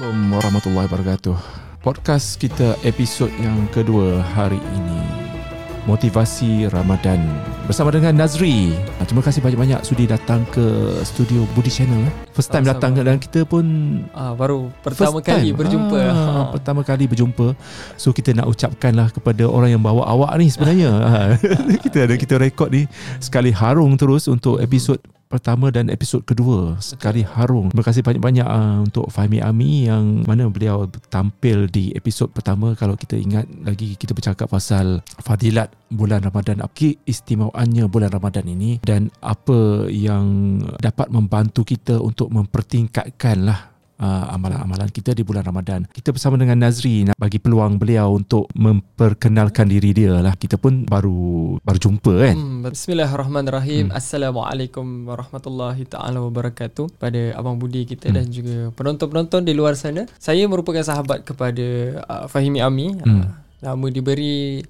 Assalamualaikum warahmatullahi wabarakatuh. Podcast kita episod yang kedua hari ini, motivasi Ramadan, bersama dengan Nazri. Terima kasih banyak-banyak sudi datang ke studio Budi Channel. First time datang dan kita pun baru pertama kali berjumpa. Pertama kali berjumpa. So kita nak ucapkanlah kepada orang yang bawa awak ni sebenarnya. Kita rekod ni sekali harung terus untuk episod pertama dan episod kedua. Sekali harung. Terima kasih banyak-banyak untuk Fahmi Ami yang mana beliau tampil di episod pertama. Kalau kita ingat lagi, kita bercakap pasal fadilat bulan Ramadan, keistimewaannya bulan Ramadan ini dan apa yang dapat membantu kita untuk mempertingkatkanlah amalan-amalan kita di bulan Ramadan. Kita bersama dengan Nazri nak bagi peluang beliau untuk memperkenalkan diri dia lah. Kita pun baru jumpa kan. Bismillahirrahmanirrahim. Assalamualaikum warahmatullahi taala wabarakatuh pada abang Budi kita dan juga penonton-penonton di luar sana. Saya merupakan sahabat kepada Fahmi Ami. Nama diberi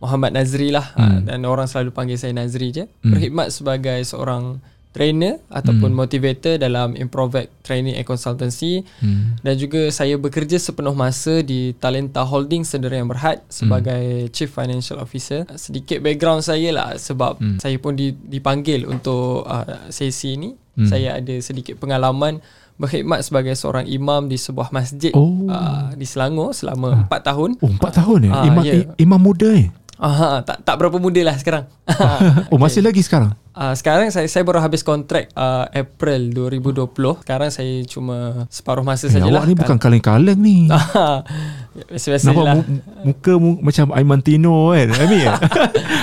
Muhammad Nazri lah, dan orang selalu panggil saya Nazri je. Berkhidmat sebagai seorang trainer ataupun motivator dalam Improvac Training and Consultancy, dan juga saya bekerja sepenuh masa di Talenta Holding Sendirian Berhad sebagai Chief Financial Officer. Sedikit background saya lah, sebab saya pun dipanggil untuk sesi ni. Saya ada sedikit pengalaman berkhidmat sebagai seorang imam di sebuah masjid di Selangor selama 4 tahun. 4 tahun ya? Imam muda ya? Tak berapa muda lah sekarang. Masih lagi sekarang? Sekarang saya baru habis kontrak April 2020. Sekarang saya cuma separuh masa sajalah. Awak ni bukan kaleng-kaleng ni. Biasa-biasa nampak lah. Muka macam Aiman Tino kan?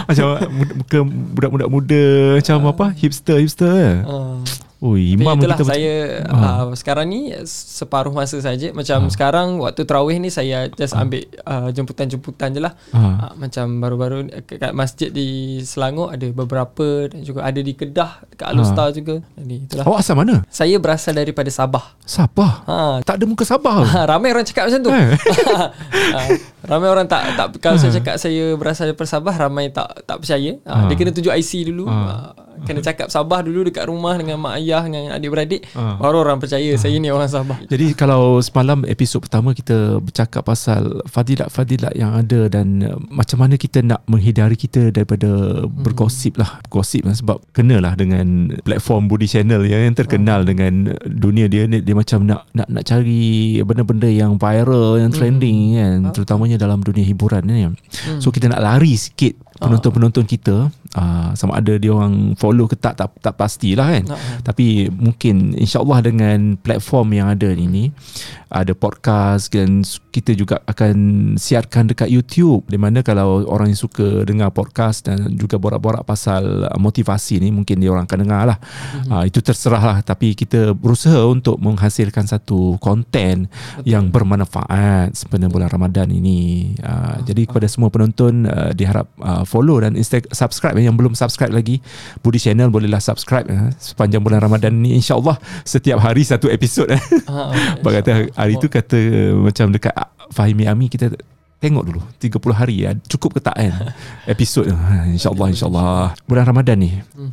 Macam muka budak-budak muda, macam hipster-hipster kan? Imam itulah kita saya sekarang ni separuh masa saja. Macam sekarang waktu tarawih ni saya just ambil jemputan-jemputan je lah. Macam baru-baru kat masjid di Selangor ada beberapa, dan juga ada di Kedah dekat Alustar juga. Jadi itulah. Awak asal mana? Saya berasal daripada Sabah. Sabah? Tak ada muka Sabah. Ramai orang cakap macam tu. Ramai orang tak kalau saya cakap saya berasal daripada Sabah, ramai tak percaya. Dia kena tunjuk IC dulu. Kena cakap Sabah dulu dekat rumah dengan mak ayah, dengan adik-beradik, baru orang percaya saya ni orang Sabah. Jadi kalau semalam episod pertama kita bercakap pasal fadilat-fadilat yang ada dan macam mana kita nak menghindari kita daripada bergosip lah, sebab kenalah dengan platform Budi Channel yang terkenal dengan dunia dia macam nak cari benda-benda yang viral, yang trending kan, terutamanya dalam dunia hiburan kan. So kita nak lari sikit penonton-penonton kita, sama ada dia orang follow ke tak pastilah kan. Tapi mungkin insyaAllah dengan platform yang ada ini, ada podcast, dan kita juga akan siarkan dekat YouTube, di mana kalau orang yang suka dengar podcast dan juga borak-borak pasal motivasi ni, mungkin dia orang akan dengar lah. Itu terserah lah, tapi kita berusaha untuk menghasilkan satu konten yang bermanfaat sepanjang bulan Ramadan ini. Jadi kepada semua penonton, diharap follow dan subscribe. Yang belum subscribe lagi Budi Channel, bolehlah subscribe sepanjang bulan Ramadan ni, insyaAllah setiap hari satu episod. Kata hari tu kata macam dekat Fahmi Ami, kita tengok dulu 30 hari cukup ke tak kan episod. InsyaAllah bulan Ramadan ni,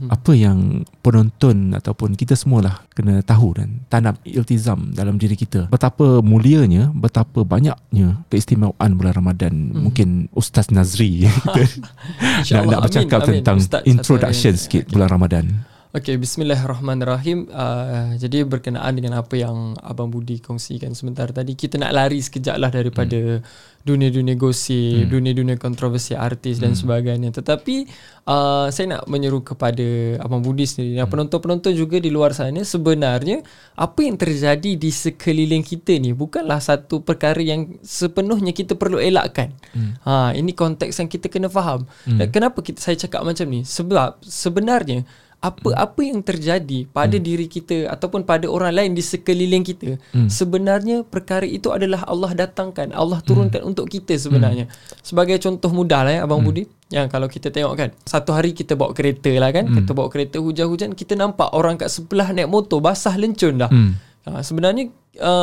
apa yang penonton ataupun kita semualah kena tahu dan tanam iltizam dalam diri kita, betapa mulianya, betapa banyaknya keistimewaan bulan Ramadan. Mungkin Ustaz Nazri nak bercakap tentang Ustaz, introduction sikit bulan Ramadan. Okay, bismillahirrahmanirrahim. Jadi berkenaan dengan apa yang Abang Budi kongsikan sebentar tadi, kita nak lari sekejap lah daripada dunia-dunia gosip, dunia-dunia kontroversi artis dan sebagainya. Tetapi saya nak menyeru kepada Abang Budi sendiri dan penonton-penonton juga di luar sana, sebenarnya apa yang terjadi di sekeliling kita ni bukanlah satu perkara yang sepenuhnya kita perlu elakkan. Ini konteks yang kita kena faham. Dan kenapa saya cakap macam ni? Sebab sebenarnya apa-apa yang terjadi pada diri kita ataupun pada orang lain di sekeliling kita, sebenarnya perkara itu adalah Allah datangkan, Allah turunkan untuk kita sebenarnya. Sebagai contoh mudah lah ya Abang Budi, yang kalau kita tengok kan, satu hari kita bawa kereta lah kan, kita bawa kereta hujan-hujan, kita nampak orang kat sebelah naik motor basah lencun dah. Sebenarnya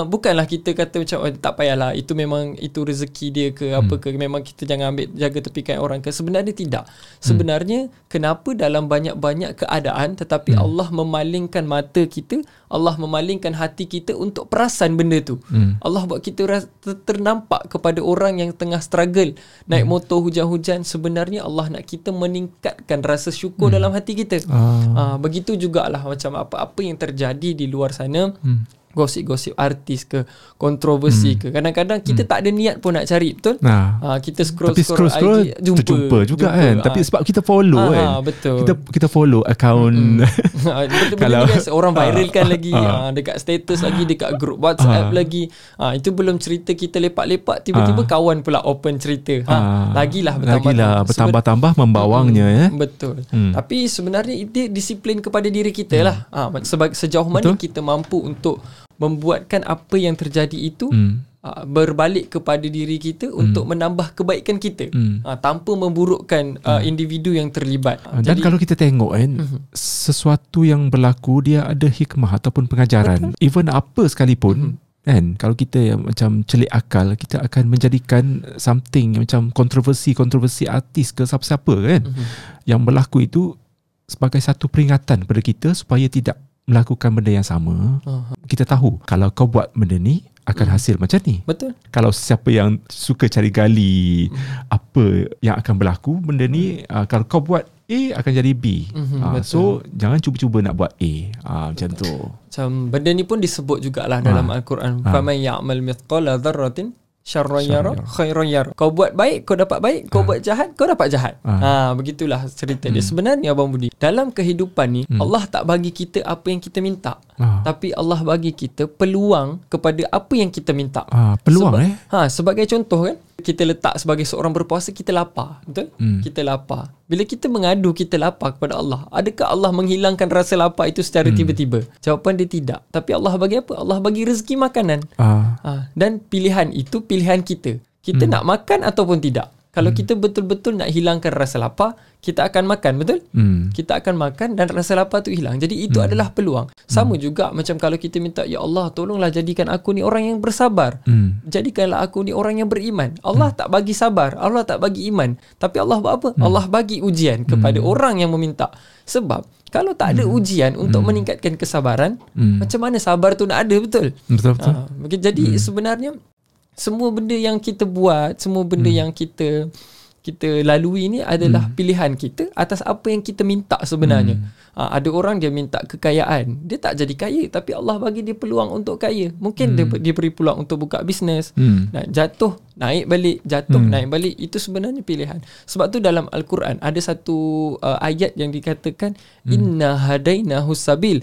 bukanlah kita kata macam oh, tak payahlah, itu memang itu rezeki dia ke apa ke, memang kita jangan ambil jaga tepikan orang ke. Sebenarnya tidak. Sebenarnya kenapa dalam banyak-banyak keadaan tetapi Allah memalingkan mata kita, Allah memalingkan hati kita untuk perasan benda tu. Allah buat kita ternampak kepada orang yang tengah struggle naik motor hujan-hujan. Sebenarnya Allah nak kita meningkatkan rasa syukur dalam hati kita. Begitu jugalah macam apa-apa yang terjadi di luar sana, gosip-gosip artis ke, kontroversi ke, kadang-kadang kita tak ada niat pun nak cari, betul? Kita scroll IG, jumpa juga kan. Tapi sebab kita follow kan, betul. Kita follow account kalau guys, orang viral kan lagi dekat status lagi, dekat group WhatsApp lagi. Itu belum cerita kita lepak-lepak, tiba-tiba kawan pula open cerita. Lagilah bertambah-tambah membawangnya betul. Tapi sebenarnya itu disiplin kepada diri kita lah, sejauh mana betul? Kita mampu untuk membuatkan apa yang terjadi itu berbalik kepada diri kita untuk menambah kebaikan kita tanpa memburukkan individu yang terlibat. Dan jadi, kalau kita tengok kan, sesuatu yang berlaku dia ada hikmah ataupun pengajaran. Betul. Even apa sekalipun kan, kalau kita macam celik akal, kita akan menjadikan something macam kontroversi artis ke siapa-siapa kan, yang berlaku itu sebagai satu peringatan kepada kita supaya tidak melakukan benda yang sama. Kita tahu kalau kau buat benda ni akan hasil macam ni. Betul. Kalau siapa yang suka cari gali apa yang akan berlaku benda ni, kalau kau buat A akan jadi B. So jangan cuba-cuba nak buat A. Macam tu. Macam benda ni pun disebut jugalah dalam Al-Quran. Faman ya'mal mithqala dzarratin syarran yara khairan yara. Kau buat baik kau dapat baik, kau buat jahat kau dapat jahat. Begitulah cerita dia. Sebenarnya Abang Budi, dalam kehidupan ni Allah tak bagi kita apa yang kita minta, tapi Allah bagi kita peluang kepada apa yang kita minta. Peluang sebagai contoh kan, kita letak sebagai seorang berpuasa, kita lapar, betul? Kita lapar. Bila kita mengadu kita lapar kepada Allah, adakah Allah menghilangkan rasa lapar itu secara tiba-tiba? Jawapan dia tidak. Tapi Allah bagi apa? Allah bagi rezeki makanan. Dan pilihan itu pilihan kita. Kita nak makan ataupun tidak. Kalau kita betul-betul nak hilangkan rasa lapar, kita akan makan, betul? Kita akan makan dan rasa lapar tu hilang. Jadi itu adalah peluang. Sama juga macam kalau kita minta, ya Allah tolonglah jadikan aku ni orang yang bersabar, jadikanlah aku ni orang yang beriman. Allah tak bagi sabar, Allah tak bagi iman. Tapi Allah buat apa? Allah bagi ujian kepada orang yang meminta. Sebab kalau tak ada ujian untuk meningkatkan kesabaran, macam mana sabar tu nak ada, betul? Betul-betul. Jadi sebenarnya semua benda yang kita buat, semua benda yang kita lalui ni adalah pilihan kita atas apa yang kita minta sebenarnya. Ada orang dia minta kekayaan, dia tak jadi kaya, tapi Allah bagi dia peluang untuk kaya. Mungkin dia beri peluang untuk buka bisnes, nak jatuh naik balik, jatuh naik balik. Itu sebenarnya pilihan. Sebab tu dalam Al-Quran ada satu ayat yang dikatakan inna hadainahus sabil.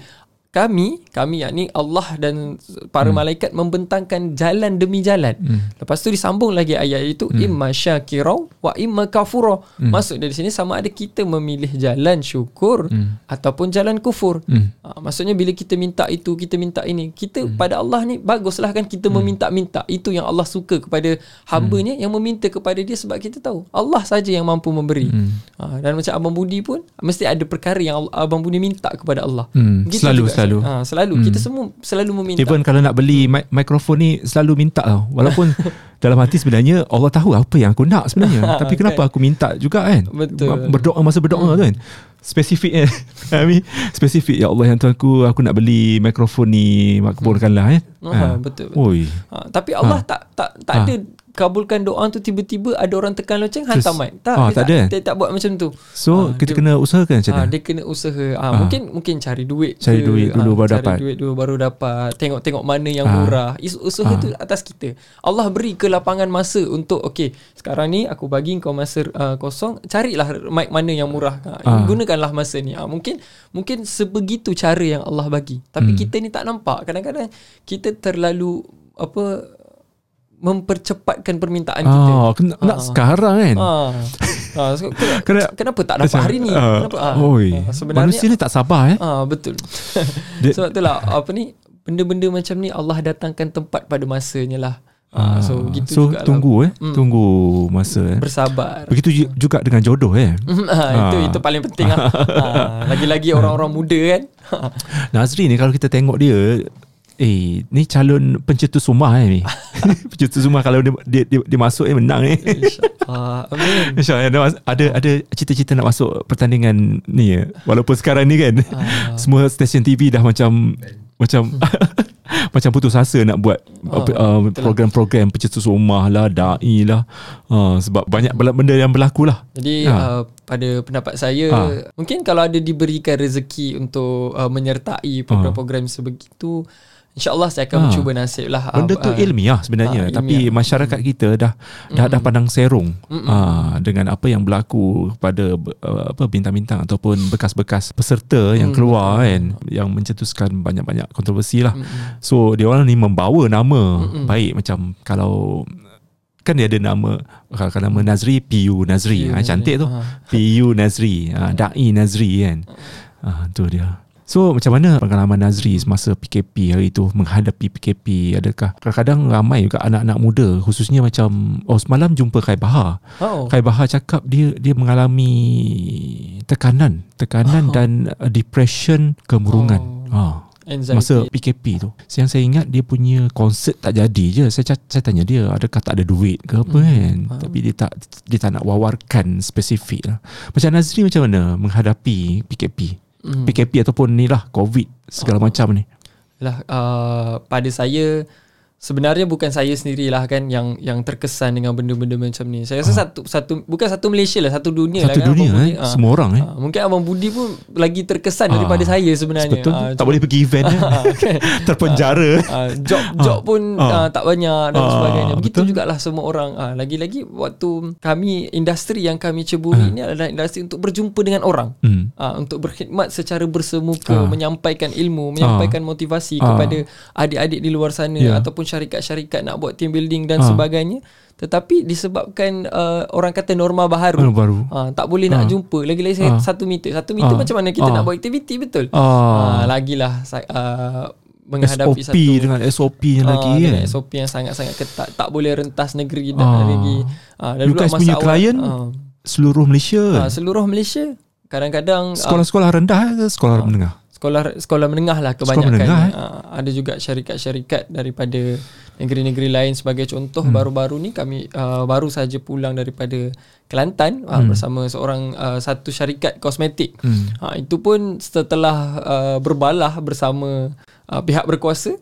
Kami yakni Allah dan para malaikat membentangkan jalan demi jalan. Lepas tu disambung lagi ayat itu imma syakirau wa imma kafura. Maksud dari sini sama ada kita memilih jalan syukur ataupun jalan kufur. Maksudnya bila kita minta itu, kita minta ini, kita pada Allah ni baguslah kan kita meminta-minta. Itu yang Allah suka kepada hambanya yang meminta kepada dia, sebab kita tahu Allah saja yang mampu memberi. Dan macam Abang Budi pun mesti ada perkara yang Abang Budi minta kepada Allah. Selalu kita semua selalu meminta. Even kalau nak beli mikrofon ni selalu minta tau, walaupun dalam hati sebenarnya Allah tahu apa yang aku nak sebenarnya. Tapi kenapa aku minta juga kan. Betul. Berdoa masa berdoa tu kan, spesifik kan. Spesifik, ya Allah yang Tuhan aku nak beli mikrofon ni, makbulkanlah kan. Betul. Tapi Allah tak ada kabulkan doa tu tiba-tiba ada orang tekan loceng hantar mic. Tak buat macam tu. So kita kena usahakan macam mana? Dia kena usaha. Mungkin cari duit. Cari duit dulu baru dapat. Tengok mana yang murah. Usaha tu atas kita. Allah beri ke lapangan masa untuk okey, sekarang ni aku bagi kau masa kosong, carilah mic mana yang murah. Gunakanlah masa ni. Mungkin sebegitu cara yang Allah bagi. Tapi kita ni tak nampak. Kadang-kadang kita terlalu mempercepatkan permintaan kita. Nak sekarang kan. Kenapa tak dapat hari ni? Manusia ni tak sabar betul. Sebab itulah benda-benda macam ni Allah datangkan tempat pada masanya lah. So tunggu masa bersabar. Begitu juga dengan jodoh itu paling penting lah. Lagi-lagi orang-orang muda kan. Nazri ni kalau kita tengok dia Eh, ni calon pencetus rumah ni. Pencetus rumah kalau dia masuk menang ni. Amin. InsyaAllah ada cita-cita nak masuk pertandingan ni ya. Walaupun sekarang ni kan semua stesen TV dah macam macam putus asa nak buat program-program pencetus rumah lah, da'i lah, sebab banyak benda yang berlaku lah. Jadi pada pendapat saya, mungkin kalau ada diberikan rezeki untuk menyertai program-program sebegitu, InsyaAllah saya akan mencuba nasib lah. Benda tu ilmiah sebenarnya, ilmiah. Tapi masyarakat kita dah pandang serong dengan apa yang berlaku pada bintang-bintang ataupun bekas-bekas peserta yang keluar kan, yang mencetuskan banyak-banyak kontroversi lah. So dia orang ni membawa nama baik, macam kalau kan dia ada nama, kalau nama Nazri, P.U. Nazri, cantik tu, P.U. Nazri, Da'i Nazri kan, tu dia. So macam mana pengalaman Nazri semasa PKP hari itu, menghadapi PKP? Adakah kadang-kadang ramai juga anak-anak muda, khususnya macam semalam jumpa Khai Baha. Khai Baha cakap dia mengalami tekanan dan depression, kemurungan. Masa PKP tu, yang saya ingat dia punya konsert tak jadi je. Saya tanya dia, adakah tak ada duit ke apa kan? Tapi dia tak nak wawarkan spesifik lah. Macam Nazri macam mana menghadapi PKP ataupun ni lah COVID segala macam ni lah? Pada saya sebenarnya bukan saya sendirilah kan yang terkesan dengan benda-benda macam ni. Saya rasa satu bukan satu Malaysia lah, satu dunia lah kan. Satu dunia Budi, semua orang mungkin Abang Budi pun lagi terkesan daripada saya sebenarnya. Tak boleh pergi event terpenjara. Job pun tak banyak dan sebagainya. Begitu jugalah semua orang. Lagi-lagi waktu kami, industri yang kami ceburi ni adalah industri untuk berjumpa dengan orang. Untuk berkhidmat secara bersemuka, menyampaikan ilmu, menyampaikan motivasi kepada adik-adik di luar sana ataupun syarikat-syarikat nak buat team building dan sebagainya. Tetapi disebabkan orang kata norma baru. Tak boleh nak jumpa. Lagi-lagi saya 1 meter macam mana kita nak buat aktiviti, betul? Lagilah menghadapi SOP dengan SOP yang SOP yang sangat-sangat ketat. Tak boleh rentas negeri dan lagi. Dan Lukas punya klien seluruh Malaysia. Seluruh Malaysia. Kadang-kadang sekolah-sekolah rendah ke sekolah menengah? Sekolah menengah lah kebanyakan. Ada juga syarikat-syarikat daripada negeri-negeri lain. Sebagai contoh, baru-baru ni kami baru saja pulang daripada Kelantan bersama satu syarikat kosmetik. Itu pun setelah berbalah bersama pihak berkuasa.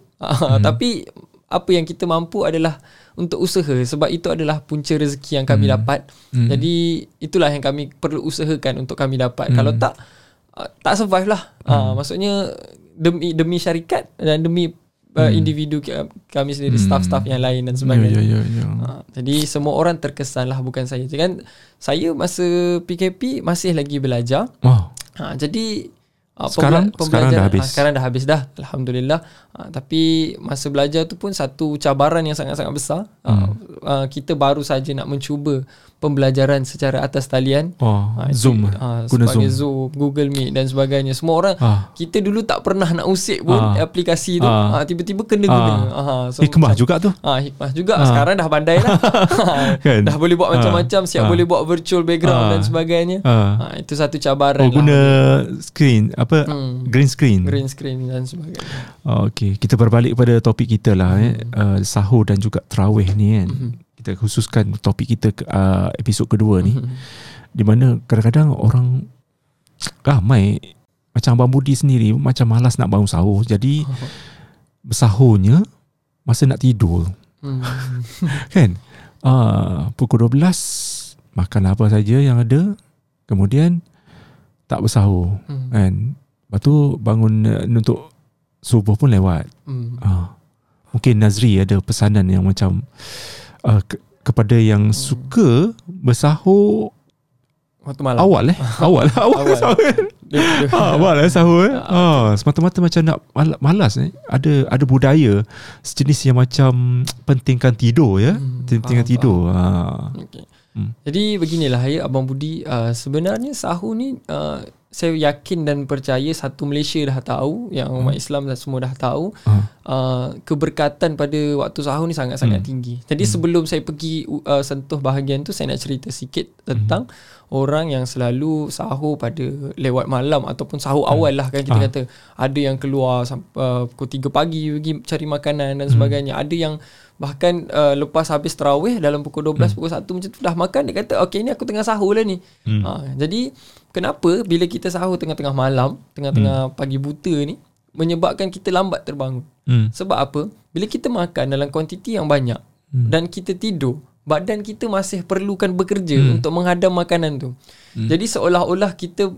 Tapi apa yang kita mampu adalah untuk usaha, sebab itu adalah punca rezeki yang kami dapat. Jadi itulah yang kami perlu usahakan untuk kami dapat. Kalau tak survive lah. Maksudnya demi syarikat dan demi individu kami sendiri, staff-staff yang lain dan sebagainya. Jadi semua orang terkesan lah, bukan saya. Kan saya masa PKP masih lagi belajar. Jadi sekarang dah habis dah, Alhamdulillah. Tapi masa belajar tu pun satu cabaran yang sangat-sangat besar. Kita baru saja nak mencuba pembelajaran secara atas talian, Zoom, guna Zoom, Google Meet dan sebagainya. Semua orang, kita dulu tak pernah nak usik pun aplikasi tu, tiba-tiba kena guna. Hikmah juga tu. Hikmah juga. Sekarang dah pandai lah. Kan? Dah boleh buat macam-macam, siap boleh buat virtual background dan sebagainya. Itu satu cabaran. Guna screen green screen dan sebagainya. Okey, kita berbalik pada topik kita lah. Sahur dan juga tarawih ni kan. Kita khususkan topik kita episod kedua ni, di mana kadang-kadang orang ramai macam Abang Budi sendiri macam malas nak bangun sahur, jadi bersahurnya masa nak tidur. Kan, pukul 12 makan apa saja yang ada, kemudian tak bersahur kan. Lepas tu bangun untuk subuh pun lewat. Mungkin Nazri ada pesanan yang macam kepada yang suka bersahur waktu malam. Awal sahur. Semata-mata macam nak malas ni. Ada budaya sejenis yang macam pentingkan tidur ya. Tidur. Jadi beginilah ya Abang Budi, sebenarnya sahur ni saya yakin dan percaya satu Malaysia dah tahu, yang umat Islam dah semua dah tahu, keberkatan pada waktu sahur ni sangat-sangat tinggi. Jadi sebelum saya pergi sentuh bahagian tu, saya nak cerita sikit tentang orang yang selalu sahur pada lewat malam ataupun sahur awal lah kan kita kata. Ada yang keluar pukul 3 pagi pergi cari makanan dan sebagainya. Ada yang bahkan lepas habis tarawih dalam pukul 12, pukul 1 macam tu dah makan, dia kata okey ni aku tengah sahur lah ni. Jadi kenapa bila kita sahur tengah-tengah malam, tengah-tengah pagi buta ni menyebabkan kita lambat terbangun? Sebab apa? Bila kita makan dalam kuantiti yang banyak dan kita tidur, badan kita masih perlukan bekerja untuk menghadam makanan tu. Jadi seolah-olah kita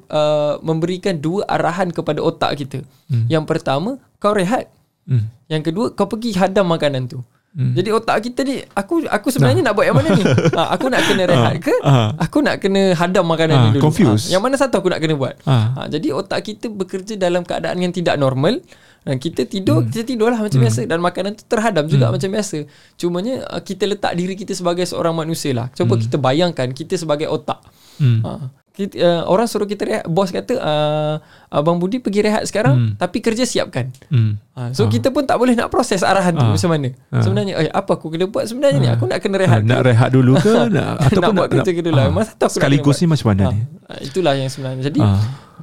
memberikan dua arahan kepada otak kita. Yang pertama, kau rehat. Yang kedua, kau pergi hadam makanan tu. Jadi otak kita ni, aku sebenarnya nak buat yang mana ni? Aku nak kena rehat ke? Aku nak kena hadam makanan ni dulu. Yang mana satu aku nak kena buat? Jadi otak kita bekerja dalam keadaan yang tidak normal. Dan kita tidur lah macam biasa. Dan makanan tu terhadam juga macam biasa. Cumanya kita letak diri kita sebagai seorang manusia lah. Cuba kita bayangkan kita sebagai otak. Kita, orang suruh kita rehat. Bos kata Abang Budi pergi rehat sekarang, tapi kerja siapkan. So kita pun tak boleh nak proses arahan tu macam mana. Sebenarnya apa aku kena buat sebenarnya ni? Aku nak kena rehat nak rehat dulu ke ataupun nak buat kerja ke dulu sekaligus ni macam mana ni? Itulah yang sebenarnya. Jadi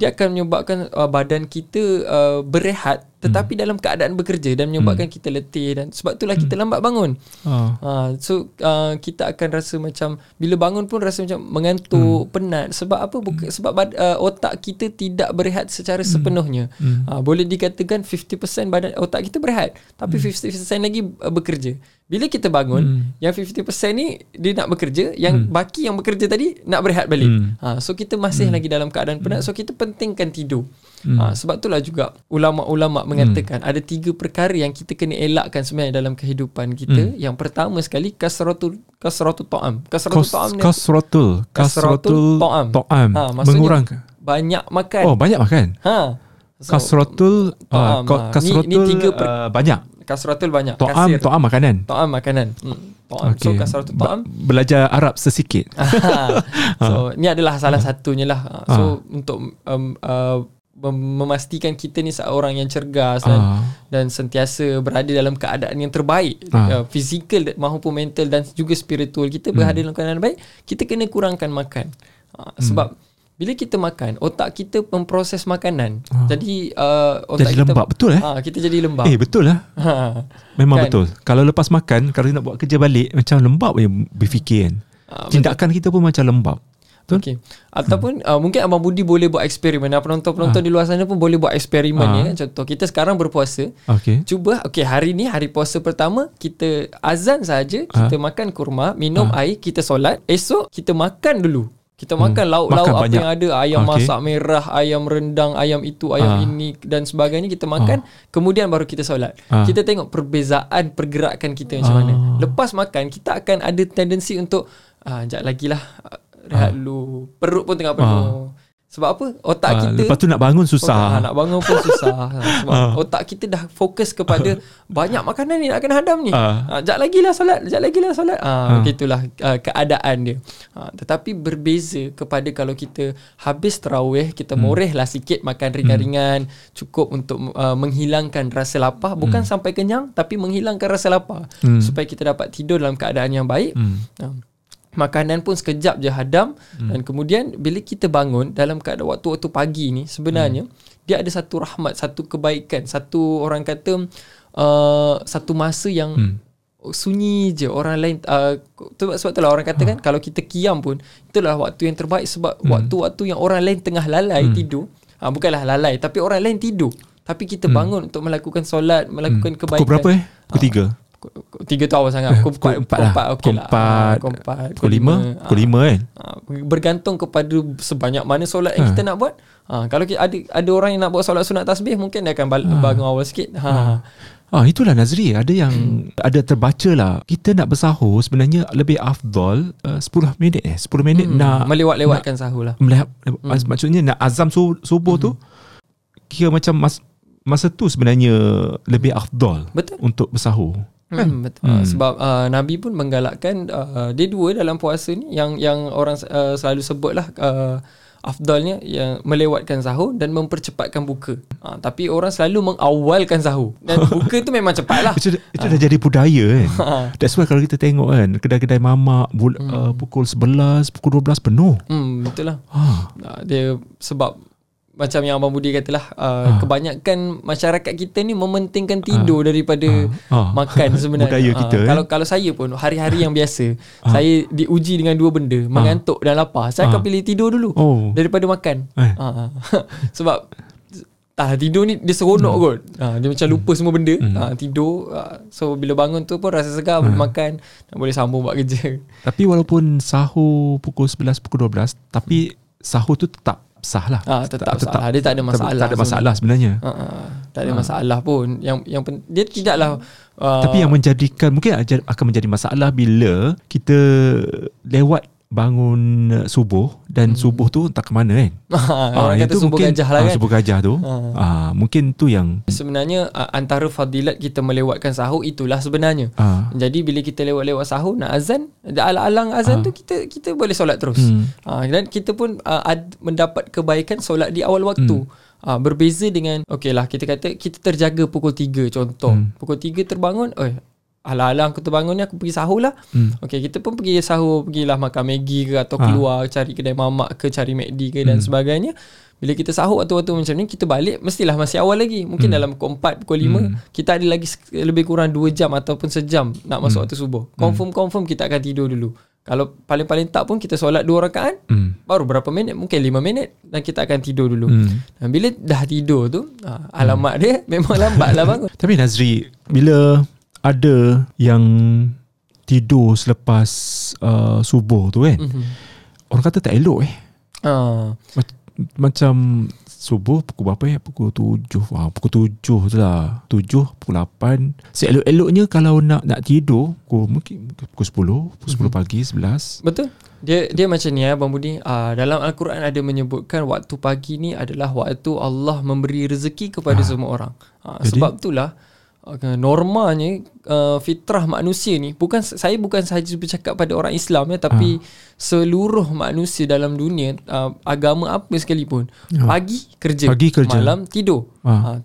dia akan menyebabkan badan kita berehat tetapi dalam keadaan bekerja dan menyebabkan kita letih, dan sebab itulah kita lambat bangun. So kita akan rasa macam bila bangun pun rasa macam mengantuk, penat. Sebab apa? Sebab otak kita tidak berehat secara sepenuhnya. Boleh dikatakan 50% badan otak kita berehat, tapi 50% lagi bekerja. Bila kita bangun, yang 50% ni dia nak bekerja, yang baki yang bekerja tadi nak berehat balik. So kita masih lagi dalam keadaan penat. So kita pentingkan tidur. Sebab itulah juga ulama' mengatakan ada tiga perkara yang kita kena elakkan sebenarnya dalam kehidupan kita. Yang pertama sekali, kasratul ta'am. Mengurangkan, banyak makan. Banyak makan. So, kasratul banyak. Ta'am makanan. So kasratul ta'am. Belajar Arab sesikit. So ni adalah salah satunya lah. So untuk memastikan kita ni seorang yang cergas dan sentiasa berada dalam keadaan yang terbaik, fizikal maupun mental dan juga spiritual kita berada dalam keadaan baik, kita kena kurangkan makan. Sebab bila kita makan, otak kita memproses makanan. Jadi otak jadi lembab, betul eh? Kita jadi lembab. Betul lah. Memang kan? Betul. Kalau lepas makan, kalau nak buat kerja balik, macam lembab je berfikir kan. Tindakan kita pun macam lembab. Betul? Okay. Ataupun mungkin Abang Budi boleh buat eksperimen. Penonton-penonton di luar sana pun boleh buat eksperimen ya. Contoh, kita sekarang berpuasa. Cuba, hari ni hari puasa pertama, kita azan saja, kita makan kurma, minum air, kita solat. Esok, kita makan dulu. Kita makan lauk-lauk apa banyak yang ada. Ayam masak merah, ayam rendang, ayam itu, ayam ini dan sebagainya. Kita makan, kemudian baru kita solat. Kita tengok perbezaan pergerakan kita macam mana. Lepas makan, kita akan ada tendensi untuk sekejap lagi lah, rehat dulu. Perut pun tengah penuh. Sebab apa? Otak kita lepas tu nak bangun susah. Nak bangun pun susah. Sebab otak kita dah fokus kepada banyak makanan ni nak kena hadam ni. Sekejap lagi lah solat, sekejap lagi lah solat. Begitulah keadaan dia. Tetapi berbeza kepada kalau kita habis tarawih, kita moreh lah sikit, makan ringan-ringan, cukup untuk menghilangkan rasa lapar. Bukan sampai kenyang, tapi menghilangkan rasa lapar, supaya kita dapat tidur dalam keadaan yang baik. Makanan pun sekejap je hadam. Dan kemudian bila kita bangun dalam keadaan waktu-waktu pagi ni, sebenarnya dia ada satu rahmat, satu kebaikan, satu orang kata satu masa yang sunyi je. Orang lain sebab itulah orang kata kan, kalau kita kiam pun itulah waktu yang terbaik. Sebab waktu-waktu yang orang lain tengah lalai tidur, bukanlah lalai, tapi orang lain tidur, tapi kita bangun untuk melakukan solat, melakukan kebaikan. Pukul berapa Pukul 3? 3 tu awal sangat. Pukul 4, 5 kan. Bergantung kepada sebanyak mana solat yang kita nak buat. Kalau ada orang yang nak buat solat sunat tasbih, mungkin dia akan bangun awal sikit. Itulah Nazri. Ada yang ada terbaca lah, kita nak bersahur sebenarnya lebih afdal 10 minit 10 minit nak melewat-lewatkan sahur lah. Maksudnya nak azam subuh tu kira macam masa tu sebenarnya lebih afdal untuk bersahur. Betul. Sebab Nabi pun menggalakkan dia dua dalam puasa ni, yang orang selalu sebut lah afdalnya yang melewatkan sahur dan mempercepatkan buka. Tapi orang selalu mengawalkan sahur dan buka tu memang cepat lah. Itu dah jadi budaya kan. That's why kalau kita tengok kan, kedai-kedai mamak pukul 11, pukul 12 penuh. Betul lah. Dia sebab macam yang Abang Budi katalah, kebanyakan masyarakat kita ni mementingkan tidur daripada makan sebenarnya. Budaya kita, kalau saya pun hari-hari yang biasa, saya diuji dengan dua benda, mengantuk dan lapar. Saya akan pilih tidur dulu daripada makan. Sebab tidur ni dia seronok kot. Dia macam lupa semua benda. Tidur, so bila bangun tu pun rasa segar, boleh makan, boleh sambung buat kerja. Tapi walaupun sahur pukul 11, pukul 12, tapi sahur tu tetap sah lah. Tetap sah. Dia tak ada masalah. Sebenarnya. Tak ada masalah pun. Yang dia tidaklah. Tapi yang menjadikan, mungkin akan menjadi masalah bila kita lewat bangun subuh dan subuh tu tak ke mana kan. Orang kata subuh gajah lah kan. Subuh gajah tu. Mungkin tu yang sebenarnya antara fadilat kita melewatkan sahur itulah sebenarnya. Jadi bila kita lewat-lewat sahur nak azan, alang-alang azan tu kita boleh solat terus. Dan kita pun mendapat kebaikan solat di awal waktu. Berbeza dengan okeylah kita kata kita terjaga pukul 3 contoh. Pukul 3 terbangun, alang-alang aku terbangun ni aku pergi sahur lah. Okay, kita pun pergi sahur, pergilah makan Maggi ke, atau keluar cari kedai mamak ke, cari McD ke dan sebagainya. Bila kita sahur waktu-waktu macam ni, kita balik mestilah masih awal lagi. Mungkin dalam pukul 4, pukul 5 kita ada lagi lebih kurang 2 jam ataupun sejam nak masuk waktu subuh. Confirm kita akan tidur dulu. Kalau paling-paling tak pun kita solat 2 rakaat, baru berapa minit, mungkin 5 minit dan kita akan tidur dulu. Dan bila dah tidur tu, alamat dia memang lambat lah bangun. Tapi Nazri, bila ada yang tidur selepas subuh tu kan, orang kata tak elok Macam subuh pukul berapa pukul 7, pukul 7 tu lah, 7, pukul 8. Seelok-eloknya kalau nak tidur pukul 10, pukul 10 pagi, 11. Betul. Dia macam ni Abang Budi. Dalam Al-Quran ada menyebutkan waktu pagi ni adalah waktu Allah memberi rezeki kepada semua orang. Sebab itulah normanya fitrah manusia ni, bukan sahaja bercakap pada orang Islam ya, tapi seluruh manusia dalam dunia, agama apa sekalipun, pagi kerja. Malam tidur.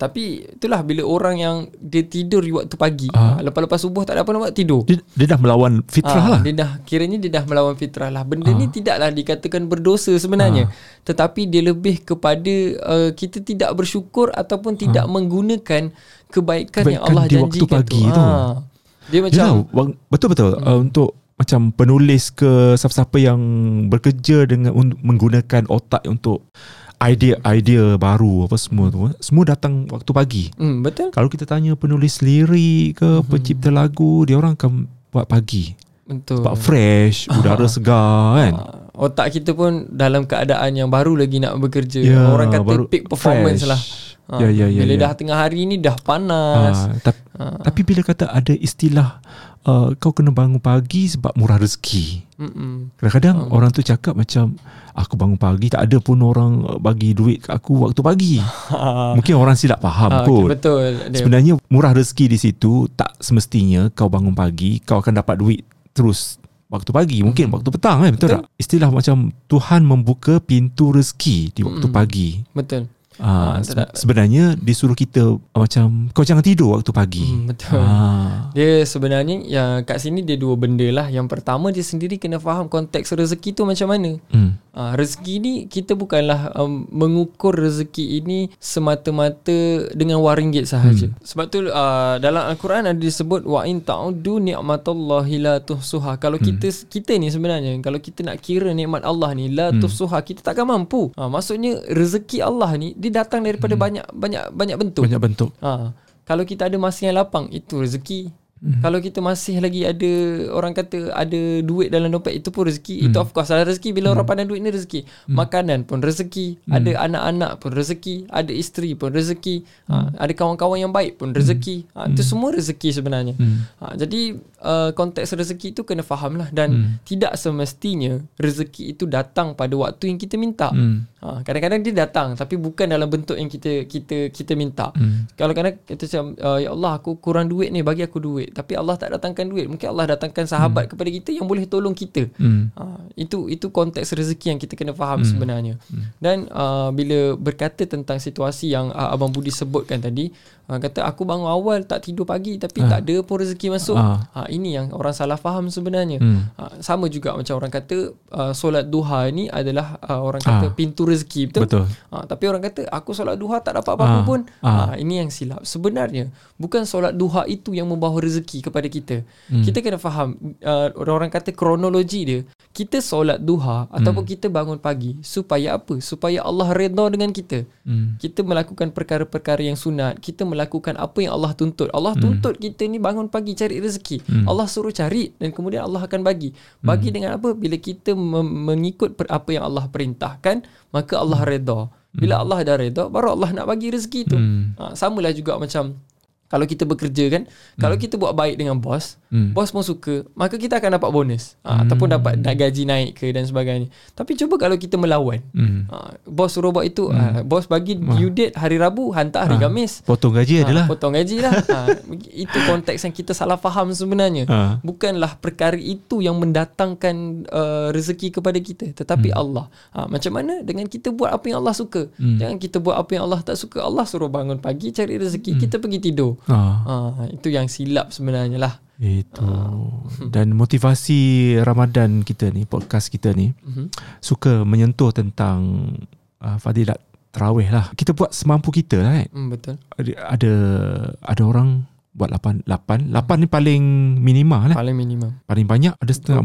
Tapi itulah bila orang yang dia tidur waktu pagi, lepas-lepas subuh tak ada apa nak buat, tidur. Dia dah melawan fitrah lah. Kiranya dia dah melawan fitrah lah. Benda ni tidaklah dikatakan berdosa sebenarnya, tetapi dia lebih kepada kita tidak bersyukur ataupun tidak menggunakan kebaikan yang Allah janjikan waktu pagi tu. Dia macam betul-betul untuk macam penulis ke, siapa-siapa yang bekerja dengan menggunakan otak untuk idea-idea baru apa semua tu, semua datang waktu pagi. Betul. Kalau kita tanya penulis lirik ke, pencipta lagu, dia orang akan buat pagi. Betul. Sebab fresh, udara segar kan. Otak kita pun dalam keadaan yang baru lagi nak bekerja. Orang kata peak performance fresh lah. Bila dah tengah hari ni dah panas. Tapi bila kata ada istilah kau kena bangun pagi sebab murah rezeki, kadang-kadang orang tu cakap macam aku bangun pagi, tak ada pun orang bagi duit kat aku waktu pagi. Mungkin orang silap faham kot. Betul. Sebenarnya murah rezeki di situ tak semestinya kau bangun pagi kau akan dapat duit terus waktu pagi. Mungkin waktu petang kan, betul tak? Istilah macam Tuhan membuka pintu rezeki di waktu pagi. Betul. Sebenarnya disuruh kita macam kau jangan tidur waktu pagi. Betul. Dia sebenarnya yang kat sini dia dua benda lah. Yang pertama, dia sendiri kena faham konteks rezeki tu macam mana. Rezeki ni kita bukanlah mengukur rezeki ini semata-mata dengan RM1 sahaja. Sebab tu dalam Al-Quran ada disebut wa in ta'udu ni'matallahi la tuhsuha. Kalau kita ni sebenarnya kalau kita nak kira nikmat Allah ni la tuhsuha, kita takkan mampu. Maksudnya rezeki Allah ni dia datang daripada banyak bentuk. Banyak bentuk. Kalau kita ada masa yang lapang, itu rezeki. Kalau kita masih lagi ada, orang kata ada duit dalam dompet, itu pun rezeki. Itu of course ada rezeki. Bila orang pandang duit ni rezeki. Makanan pun rezeki. Ada anak-anak pun rezeki. Ada isteri pun rezeki. Ada kawan-kawan yang baik pun rezeki. Itu semua rezeki sebenarnya. Jadi konteks rezeki itu kena faham lah. Dan tidak semestinya rezeki itu datang pada waktu yang kita minta. Kadang-kadang dia datang tapi bukan dalam bentuk yang kita minta. Kalau kadang kita macam, ya Allah aku kurang duit ni, bagi aku duit. duit, tapi Allah tak datangkan duit, mungkin Allah datangkan sahabat kepada kita yang boleh tolong kita. Itu konteks rezeki yang kita kena faham sebenarnya. Dan bila berkata tentang situasi yang Abang Budi sebutkan tadi, kata aku bangun awal tak tidur pagi tapi tak ada pun rezeki masuk, ini yang orang salah faham sebenarnya. Sama juga macam orang kata solat duha ni adalah orang kata pintu rezeki, betul? Tapi orang kata aku solat duha tak dapat apa-apa pun, ini yang silap sebenarnya. Bukan solat duha itu yang membawa rezeki kepada kita. Kita kena faham orang kata kronologi dia. Kita solat duha ataupun kita bangun pagi supaya apa? Supaya Allah redha dengan kita. Kita melakukan perkara-perkara yang sunat, kita melakukan apa yang Allah tuntut. Allah tuntut kita ni bangun pagi cari rezeki. Allah suruh cari dan kemudian Allah akan bagi. Bagi dengan apa? Bila kita mengikut apa yang Allah perintahkan, maka Allah redha. Bila Allah dah redha, baru Allah nak bagi rezeki tu. Samalah juga macam kalau kita bekerja kan, kalau kita buat baik dengan bos, bos pun suka, maka kita akan dapat bonus, ataupun dapat gaji naik ke dan sebagainya. Tapi cuba kalau kita melawan, bos suruh buat itu, bos bagi due date hari Rabu, hantar hari Khamis, potong gaji adalah potong gaji lah. Itu konteks yang kita salah faham sebenarnya. Bukanlah perkara itu yang mendatangkan rezeki kepada kita, tetapi Allah. Macam mana dengan kita buat apa yang Allah suka. Jangan kita buat apa yang Allah tak suka. Allah suruh bangun pagi cari rezeki, kita pergi tidur. Itu yang silap sebenarnya lah. Itu. Dan motivasi Ramadan kita ni, podcast kita ni, suka menyentuh tentang fadilat tarawih lah. Kita buat semampu kita lah kan. Betul. Ada orang buat 8 ni paling minima lah. Paling minima. Paling banyak ada setengah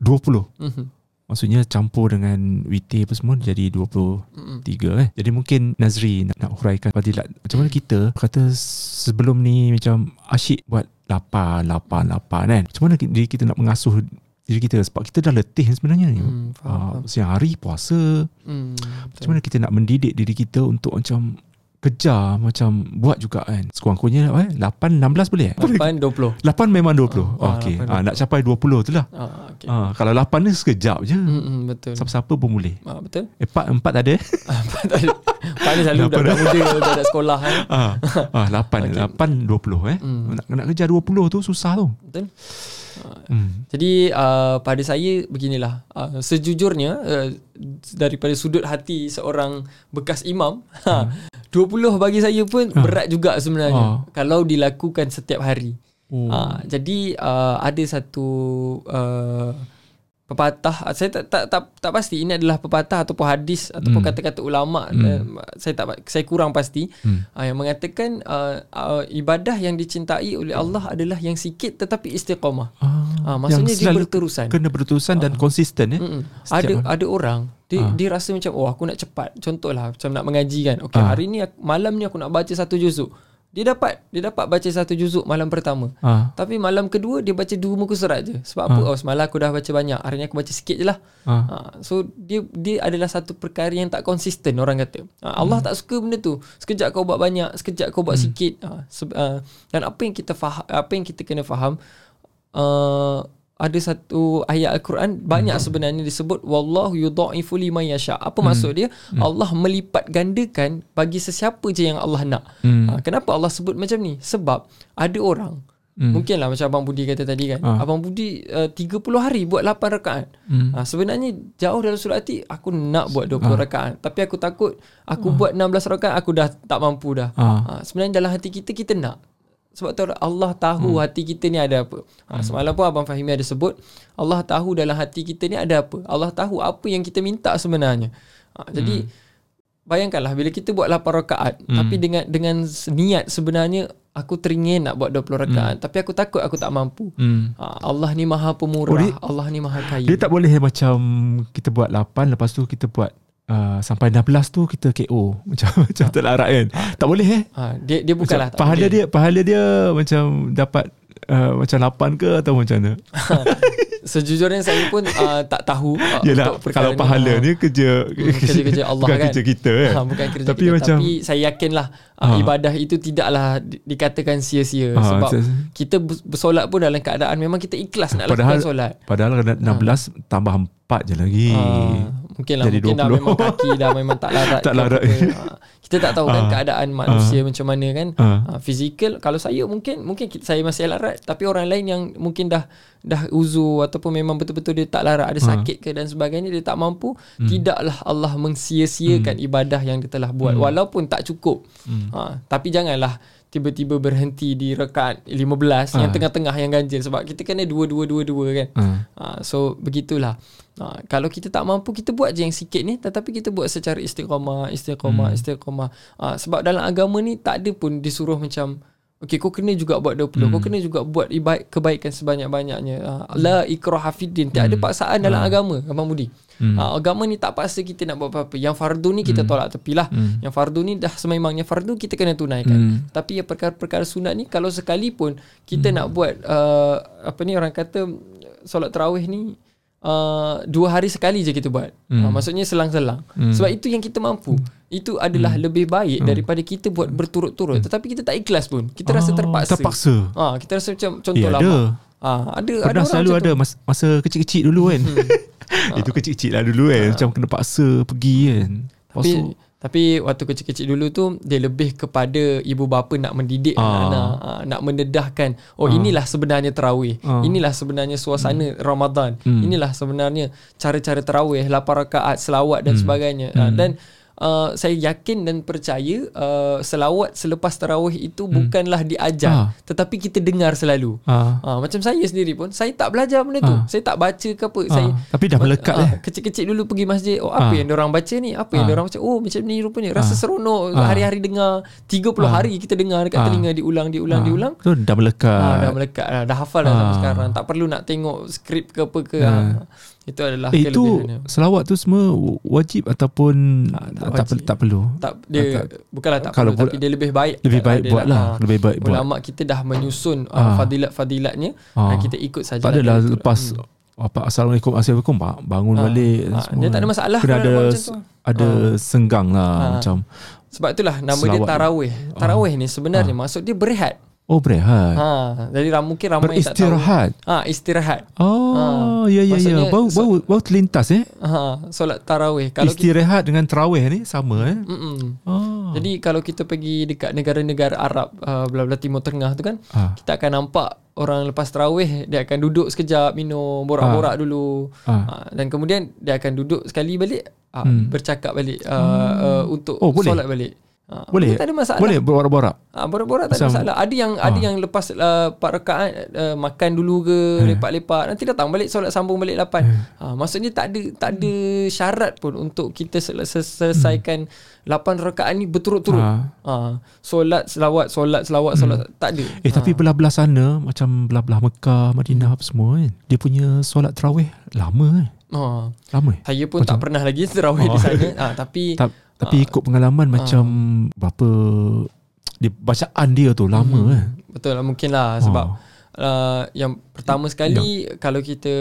20. Maksudnya campur dengan WT apa semua jadi 23 Jadi mungkin Nazri nak huraikan fadilat. Macam mana kita kata sebelum ni macam asyik buat 8 kan. Macam mana diri kita nak mengasuh diri kita sebab kita dah letih sebenarnya ni. Siang hari puasa. Macam mana kita nak mendidik diri kita untuk macam kejar, macam buat juga kan. Sekurang-kurangnya 8-16 boleh 8-20 memang 20. Okey, nak capai 20 tu lah. Kalau 8 ni sekejap je. Betul. Siapa-siapa pun boleh. Betul. 4 tak ada. 4 ni selalu budak-budak muda, budak sekolah kan. 8-20 nak kejar 20 tu susah tu. Betul. Jadi pada saya beginilah, sejujurnya daripada sudut hati seorang bekas imam, 20 bagi saya pun berat juga sebenarnya kalau dilakukan setiap hari. Jadi ada satu pepatah, saya tak pasti ini adalah pepatah ataupun hadis ataupun kata-kata ulama, saya kurang pasti, yang mengatakan ibadah yang dicintai oleh Allah adalah yang sikit tetapi istiqamah. Maksudnya dia berterusan. Kena berterusan dan konsisten. Ada orang dia rasa macam aku nak cepat. Contohlah macam nak mengaji kan. Okey, hari ni malam ni aku nak baca satu juzuk. Dia dapat baca satu juzuk malam pertama. Tapi malam kedua dia baca 2 muka surat je. Sebab apa? Semalam aku dah baca banyak, hari ni aku baca sikit je lah. So dia adalah satu perkara yang tak konsisten orang kata. Allah tak suka benda tu. Sekejap kau buat banyak, sekejap kau buat sikit. Dan apa yang kita kena faham, ada satu ayat Al-Quran banyak sebenarnya disebut wallahu yudha'ifu liman yasha. Apa maksud dia? Allah melipat gandakan bagi sesiapa je yang Allah nak. Kenapa Allah sebut macam ni? Sebab ada orang, mungkinlah macam Abang Budi kata tadi kan, Abang Budi 30 hari buat 8 rakaat. Sebenarnya jauh dalam surat hati aku nak buat 20 rakaat, tapi aku takut aku buat 16 rakaat aku dah tak mampu dah. Sebenarnya dalam hati kita nak, sebab tu Allah tahu hati kita ni ada apa. Semalam pun Abang Fahmi ada sebut, Allah tahu dalam hati kita ni ada apa. Allah tahu apa yang kita minta sebenarnya. Jadi bayangkanlah bila kita buat 8 rakaat, tapi dengan niat sebenarnya aku teringin nak buat 20 rakaat, tapi aku takut aku tak mampu. Allah ni maha pemurah, Allah ni maha kaya. Dia tak boleh macam kita buat 8 lepas tu kita buat sampai 16 tu kita KO macam terlarat kan. Tak boleh dia bukanlah macam, pahala dia macam dapat macam 8 ke atau macam mana. Sejujurnya saya pun tak tahu. Yalah, kalau pahala ni kerja Allah bukan kan, kerja kita kan. Bukan kerja tapi kita macam, tapi saya yakinlah ibadah itu tidaklah dikatakan sia-sia. Sebab kita bersolat pun dalam keadaan memang kita ikhlas nak lakukan solat. Padahal 16 tambah 4 je lagi. Mungkin dah memang kaki dah memang tak larat. Kita tak tahu kan keadaan manusia macam mana kan. Fizikal, kalau saya mungkin saya masih larat, tapi orang lain yang mungkin dah uzur ataupun memang betul-betul dia tak larat, ada sakit ke dan sebagainya, dia tak mampu, tidaklah Allah mensia-siakan ibadah yang dia telah buat walaupun tak cukup. Tapi janganlah tiba-tiba berhenti di rakaat 15 yang tengah-tengah yang ganjil, sebab kita kena dua kan. So begitulah. Kalau kita tak mampu, kita buat je yang sikit ni, tetapi kita buat secara istiqamah. Sebab dalam agama ni tak ada pun disuruh macam okey, kau kena juga buat 20, kau kena juga buat kebaikan sebanyak-banyaknya. La ikraha fiddin, tiada paksaan dalam agama, Abang Budi. Agama ni tak paksa kita nak buat apa-apa. Yang fardu ni kita tolak tepilah. Yang fardu ni dah sememangnya fardu, kita kena tunaikan. Tapi yang perkara-perkara sunat ni, kalau sekalipun kita nak buat apa ni orang kata solat tarawih ni 2 hari sekali je kita buat. Maksudnya selang-selang. Sebab itu yang kita mampu. Itu adalah lebih baik daripada kita buat berturut-turut. Tetapi kita tak ikhlas pun. Kita rasa terpaksa. Kita rasa macam contoh lama. Ada orang selalu ada masa kecil-kecil dulu kan. Itu kecil-kecil lah dulu kan. Macam kena paksa pergi kan. Tapi waktu kecil-kecil dulu tu, dia lebih kepada ibu bapa nak mendidik anak-anak, nak mendedahkan, inilah sebenarnya tarawih, inilah sebenarnya suasana Ramadan, inilah sebenarnya cara-cara tarawih, 8 rakaat, selawat dan sebagainya. Dan saya yakin dan percaya selawat selepas tarawih itu bukanlah diajar, tetapi kita dengar selalu. Macam saya sendiri pun, saya tak belajar benda tu, saya tak baca ke apa, saya, tapi dah melekat kecil-kecil dulu pergi masjid, apa yang diorang baca ni, apa yang diorang baca, macam ni rupanya, rasa seronok, hari-hari dengar, 30 hari kita dengar dekat telinga, diulang tu dah melekat, dah hafal dah sampai sekarang, tak perlu nak tengok skrip ke apa ke. Itu adalah kelebihannya. Selawat tu semua wajib ataupun tak perlu? Bukanlah tak perlu, tapi dia lebih baik buatlah. Lebih baik buat. Ulama kita dah menyusun fadilat-fadilatnya, dan kita ikut saja. Tak adalah lepas Assalamualaikum bangun balik semua. Dia tak ada masalah. Kena ada senggang lah macam. Sebab itulah nama dia tarawih. Tarawih ni sebenarnya maksud dia berehat. Berehat. Jadi mungkin ramai tak tahu. Beristirahat. Istirahat. Ya. Bau terlintas solat tarawih. Kalau istirahat dengan tarawih ni sama Jadi kalau kita pergi dekat negara-negara Arab, belah-belah Timur Tengah tu kan, kita akan nampak orang lepas tarawih dia akan duduk sekejap, minum, borak-borak dulu. Dan kemudian dia akan duduk sekali balik, bercakap balik untuk solat balik. Boleh tak ada masalah. Boleh borak-borak. Borak-borak tak ada masalah. Ada yang lepas 4 rakaat makan dulu ke, lepak-lepak, nanti datang balik solat sambung balik 8. Maksudnya tak ada syarat pun untuk kita selesaikan 8 rakaat ni berturut-turut. Solat selawat, solat tak ada. Tapi belah-belah sana macam belah-belah Mekah, Madinah apa semua kan, dia punya solat tarawih lama kan. Lama. Saya pun tak pernah lagi tarawih di sana. Tapi ikut pengalaman macam berapa dia, bacaan dia tu lama kan. Betul lah, mungkin lah sebab yang pertama sekali kalau kita,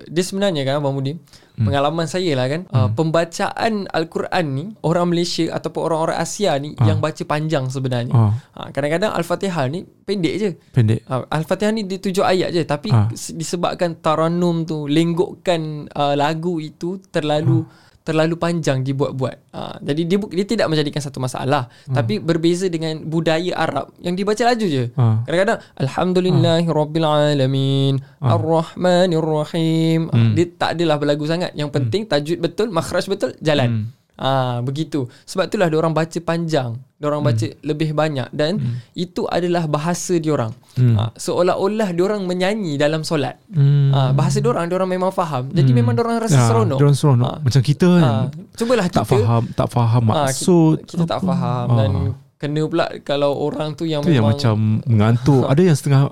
dia sebenarnya kan Abang Budi, pengalaman saya lah kan, pembacaan Al-Quran ni orang Malaysia ataupun orang-orang Asia ni yang baca panjang sebenarnya. Kadang-kadang Al-Fatihah ni pendek je. Al-Fatihah ni dia 7 ayat je, tapi disebabkan taranum tu, lenggokkan lagu itu terlalu panjang dibuat-buat. Jadi dia tidak menjadikan satu masalah. Tapi berbeza dengan budaya Arab yang dibaca laju je. Kadang-kadang alhamdulillahi rabbil alamin, arrahmanir rahim. Dia tak adalah berlagu sangat. Yang penting tajwid betul, makhraj betul, jalan. Begitu. Sebab itulah diorang baca panjang, diorang baca lebih banyak, dan itu adalah bahasa diorang. Seolah-olah diorang menyanyi dalam solat. Bahasa diorang memang faham. Jadi memang diorang rasa seronok. Diorang seronok. Macam kita kan, cubalah kita tak faham maksud. Kita tak faham. Dan kena pula kalau orang tu yang memang macam mengantuk. Ada yang setengah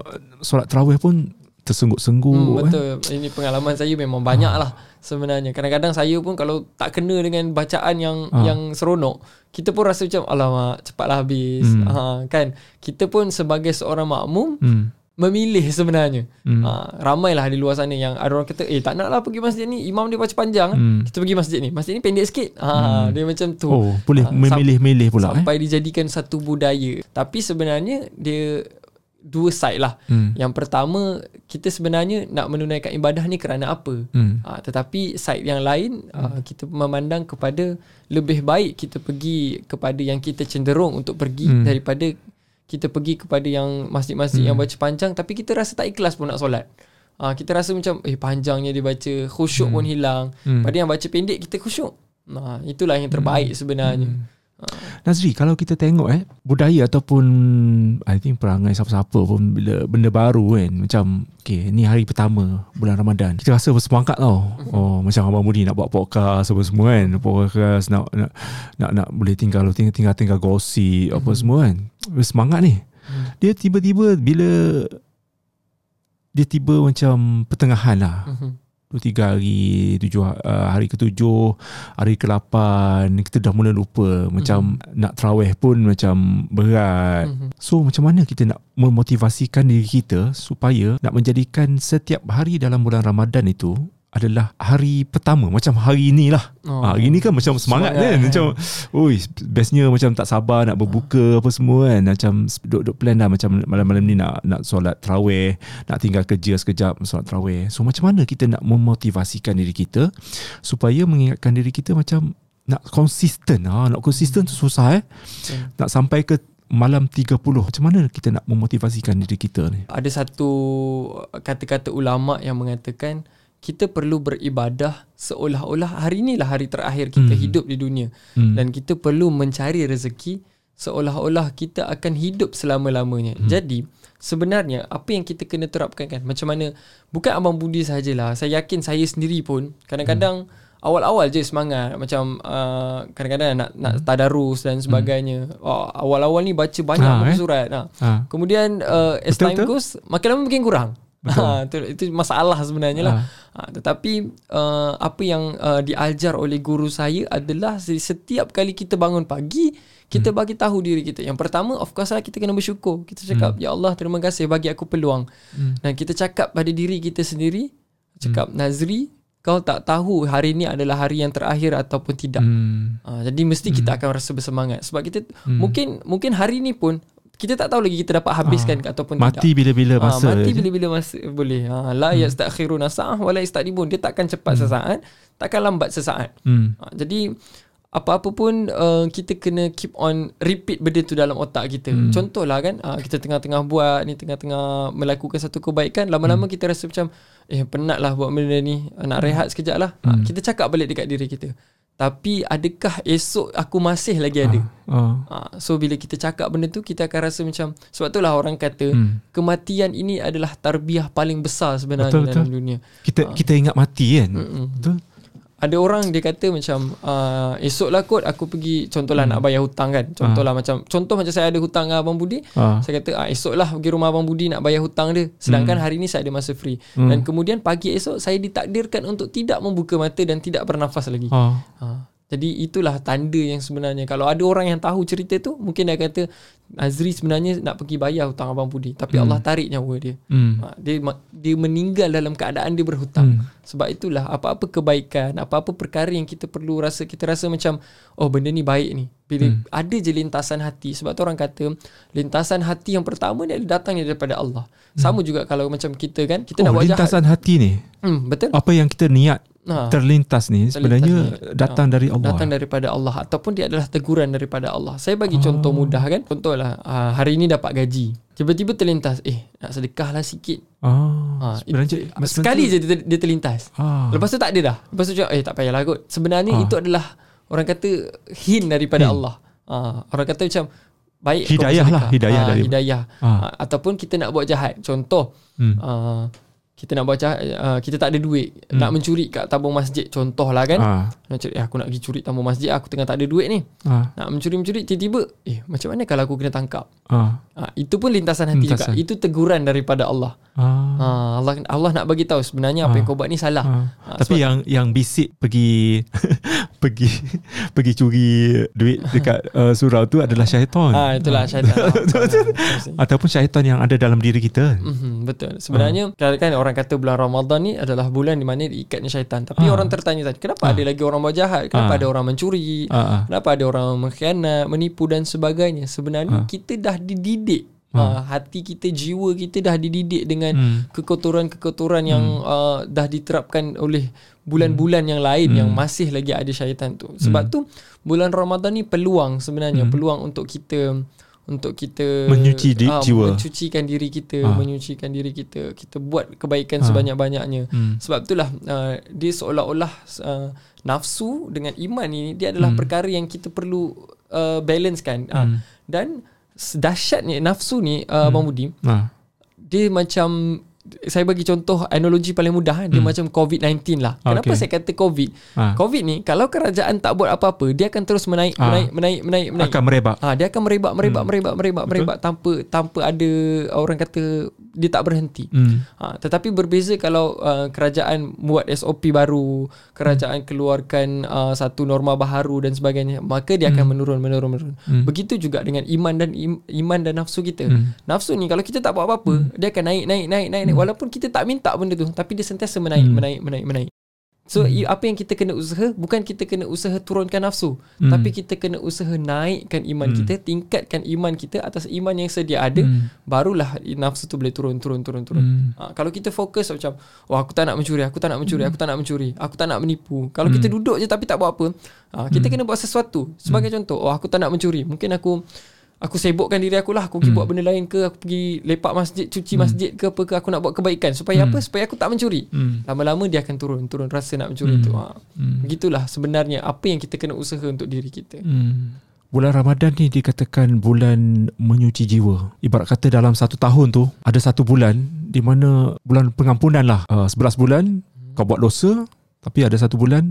solat tarawih pun tersengguk-sengguk. Betul. Ini pengalaman saya memang banyak lah sebenarnya. Kadang-kadang saya pun kalau tak kena dengan bacaan yang seronok, kita pun rasa macam alamak, cepatlah habis. Kan? Kita pun sebagai seorang makmum memilih sebenarnya. Ramailah di luar sana yang ada orang kata, tak naklah pergi masjid ni, imam dia baca panjang, kita pergi masjid ni pendek sikit. Dia macam tu. Boleh memilih-milih pula. Sampai dijadikan satu budaya. Tapi sebenarnya dia dua side lah. Yang pertama, kita sebenarnya nak menunaikan ibadah ni kerana apa? Tetapi side yang lain, kita memandang kepada lebih baik kita pergi kepada yang kita cenderung untuk pergi daripada kita pergi kepada yang masjid-masjid yang baca panjang tapi kita rasa tak ikhlas pun nak solat. Kita rasa macam panjangnya dia baca, khusyuk pun hilang. Pada yang baca pendek kita khusyuk. Itulah yang terbaik sebenarnya. Nazri, kalau kita tengok budaya ataupun I think perangai siapa-siapa pun bila benda baru kan, macam ni hari pertama bulan Ramadan, kita rasa bersemangat tau. Macam Abang Budi nak buat podcast apa semua kan, podcast nak boleh tinggal gosip apa semua kan, bersemangat ni. Dia tiba-tiba bila dia tiba macam pertengahan lah, 2-3 hari, 7 hari ke-7, hari ke-8, kita dah mula lupa. Macam nak tarawih pun macam berat. So macam mana kita nak memotivasikan diri kita supaya nak menjadikan setiap hari dalam bulan Ramadan itu adalah hari pertama, macam hari ni lah. Hari ni kan macam semangat kan, macam bestnya macam tak sabar nak berbuka apa semua kan, macam duduk plan dah macam malam-malam ni nak solat tarawih, nak tinggal kerja sekejap solat tarawih. So macam mana kita nak memotivasikan diri kita supaya mengingatkan diri kita macam nak konsisten. Nak konsisten tu susah nak sampai ke malam 30. Macam mana kita nak memotivasikan diri kita ni? Ada satu kata-kata ulama yang mengatakan kita perlu beribadah seolah-olah hari inilah hari terakhir kita hidup di dunia. Dan kita perlu mencari rezeki seolah-olah kita akan hidup selama-lamanya. Jadi sebenarnya apa yang kita kena terapkan kan, macam mana, bukan Abang Budi sahajalah, saya yakin saya sendiri pun kadang-kadang awal-awal je semangat, macam kadang-kadang nak tadarus dan sebagainya. Awal-awal ni baca banyak surat. Kemudian as time goes, makin lama makin kurang. Itu masalah sebenarnya lah. Tetapi apa yang diajar oleh guru saya adalah setiap kali kita bangun pagi, kita bagi tahu diri kita. Yang pertama, of course lah, kita kena bersyukur. Kita cakap, ya Allah, terima kasih bagi aku peluang. Dan kita cakap pada diri kita sendiri, cakap, Nazri, kau tak tahu hari ini adalah hari yang terakhir ataupun tidak. Jadi mesti kita akan rasa bersemangat. Sebab kita mungkin hari ni pun kita tak tahu lagi kita dapat habiskan ataupun mati tidak. Bila-bila masa. Mati bila-bila masa boleh. La yastakhirun sa'ah wala yastaqdimun. Dia takkan cepat sesaat, takkan lambat sesaat. Jadi apa-apa pun kita kena keep on repeat benda tu dalam otak kita. Contohlah kan, kita tengah-tengah buat ni, tengah-tengah melakukan satu kebaikan, lama-lama kita rasa macam penat lah buat benda ni, nak rehat sekejap lah. Kita cakap balik dekat diri kita, tapi adakah esok aku masih lagi ada? So bila kita cakap benda tu, kita akan rasa macam, sebab itulah orang kata kematian ini adalah tarbiyah paling besar sebenarnya dalam dunia. Kita ingat mati kan. Betul. Ada orang dia kata macam esoklah kot aku pergi, contohlah nak bayar hutang kan. Contohlah macam saya ada hutang dengan Abang Budi. Saya kata esoklah pergi rumah Abang Budi nak bayar hutang dia. Sedangkan hari ni saya ada masa free. Dan kemudian pagi esok saya ditakdirkan untuk tidak membuka mata dan tidak bernafas lagi. Jadi itulah tanda yang sebenarnya. Kalau ada orang yang tahu cerita tu, mungkin dia kata Azri sebenarnya nak pergi bayar hutang Abang Budi, tapi Allah tarik nyawa dia. Dia meninggal dalam keadaan dia berhutang. Sebab itulah apa-apa kebaikan, apa-apa perkara yang kita perlu rasa, kita rasa macam benda ni baik ni, bila ada je lintasan hati. Sebab tu orang kata lintasan hati yang pertama ni datangnya daripada Allah. Sama juga kalau macam kita kan, kita nak buat jahat, lintasan hati ni betul, apa yang kita niat terlintas ni sebenarnya datang dari Allah, datang daripada Allah, ataupun dia adalah teguran daripada Allah. Saya bagi contoh mudah kan, contohlah hari ni dapat gaji, tiba-tiba terlintas nak sedekahlah sikit. Sekali je dia terlintas, lepas tu tak ada dah, lepas tu cakap tak payahlah kot. Sebenarnya itu adalah orang kata hint daripada Allah. Orang kata macam baik, hidayah lah, hidayah. Ataupun kita nak buat jahat, contoh kita nak buat jahat, kita tak ada duit, nak mencuri kat tabung masjid contohlah kan. Aku nak pergi curi tabung masjid, aku tengah tak ada duit ni. Nak mencuri-mencuri, tiba-tiba macam mana kalau aku kena tangkap? Itu pun lintasan hati juga. Itu teguran daripada Allah. Allah nak bagi tahu sebenarnya apa yang kau buat ni salah. Tapi yang bisik pergi pergi curi duit dekat surau tu adalah syaitan. Itulah syaitan. Ataupun syaitan yang ada dalam diri kita. Betul. Sebenarnya kan orang kata bulan Ramadan ni adalah bulan di mana diikatnya syaitan. Tapi orang tertanya-tanya, kenapa ada lagi orang buat jahat? Kenapa ada orang mencuri? Kenapa ada orang mengkhianat, menipu dan sebagainya? Sebenarnya kita dah dididik Hati kita, jiwa kita dah dididik dengan kekotoran-kekotoran yang dah diterapkan oleh bulan-bulan yang lain yang masih lagi ada syaitan tu. Sebab tu bulan Ramadan ni peluang sebenarnya, peluang untuk kita menyuci jiwa, mencucikan diri kita, menyucikan diri kita. Kita buat kebaikan sebanyak-banyaknya. Sebab itulah dia seolah-olah nafsu dengan iman ini dia adalah perkara yang kita perlu balancekan. Dan dahsyatnya nafsu ni Abang Budi, dia macam, saya bagi contoh analogi paling mudah, dia macam COVID-19 lah. Kenapa saya kata COVID? COVID ni kalau kerajaan tak buat apa-apa, dia akan terus menaik. Akan merebak. Dia akan merebak tanpa ada orang kata dia tak berhenti. Tetapi berbeza kalau kerajaan buat SOP baru, kerajaan keluarkan satu norma baharu dan sebagainya, maka dia akan menurun. Begitu juga dengan iman dan nafsu kita. Nafsu ni kalau kita tak buat apa-apa, dia akan naik. Walaupun kita tak minta benda tu, tapi dia sentiasa menaik. So apa yang kita kena usaha, bukan kita kena usaha turunkan nafsu, tapi kita kena usaha naikkan iman kita, tingkatkan iman kita atas iman yang sedia ada, barulah nafsu tu boleh turun. Kalau kita fokus macam, wah aku tak nak mencuri, aku tak nak menipu. Kalau kita duduk je tapi tak buat apa, kita kena buat sesuatu. Sebagai contoh, wah aku tak nak mencuri, mungkin Aku sibukkan diri aku lah. Aku pergi buat benda lain ke, aku pergi lepak masjid, cuci masjid ke apa ke. Aku nak buat kebaikan. Supaya apa? Supaya aku tak mencuri. Lama-lama dia akan turun rasa nak mencuri tu. Begitulah sebenarnya apa yang kita kena usaha untuk diri kita. Bulan Ramadan ni dikatakan bulan menyuci jiwa. Ibarat kata dalam satu tahun tu ada satu bulan di mana bulan pengampunan lah. 11 bulan kau buat dosa, tapi ada satu bulan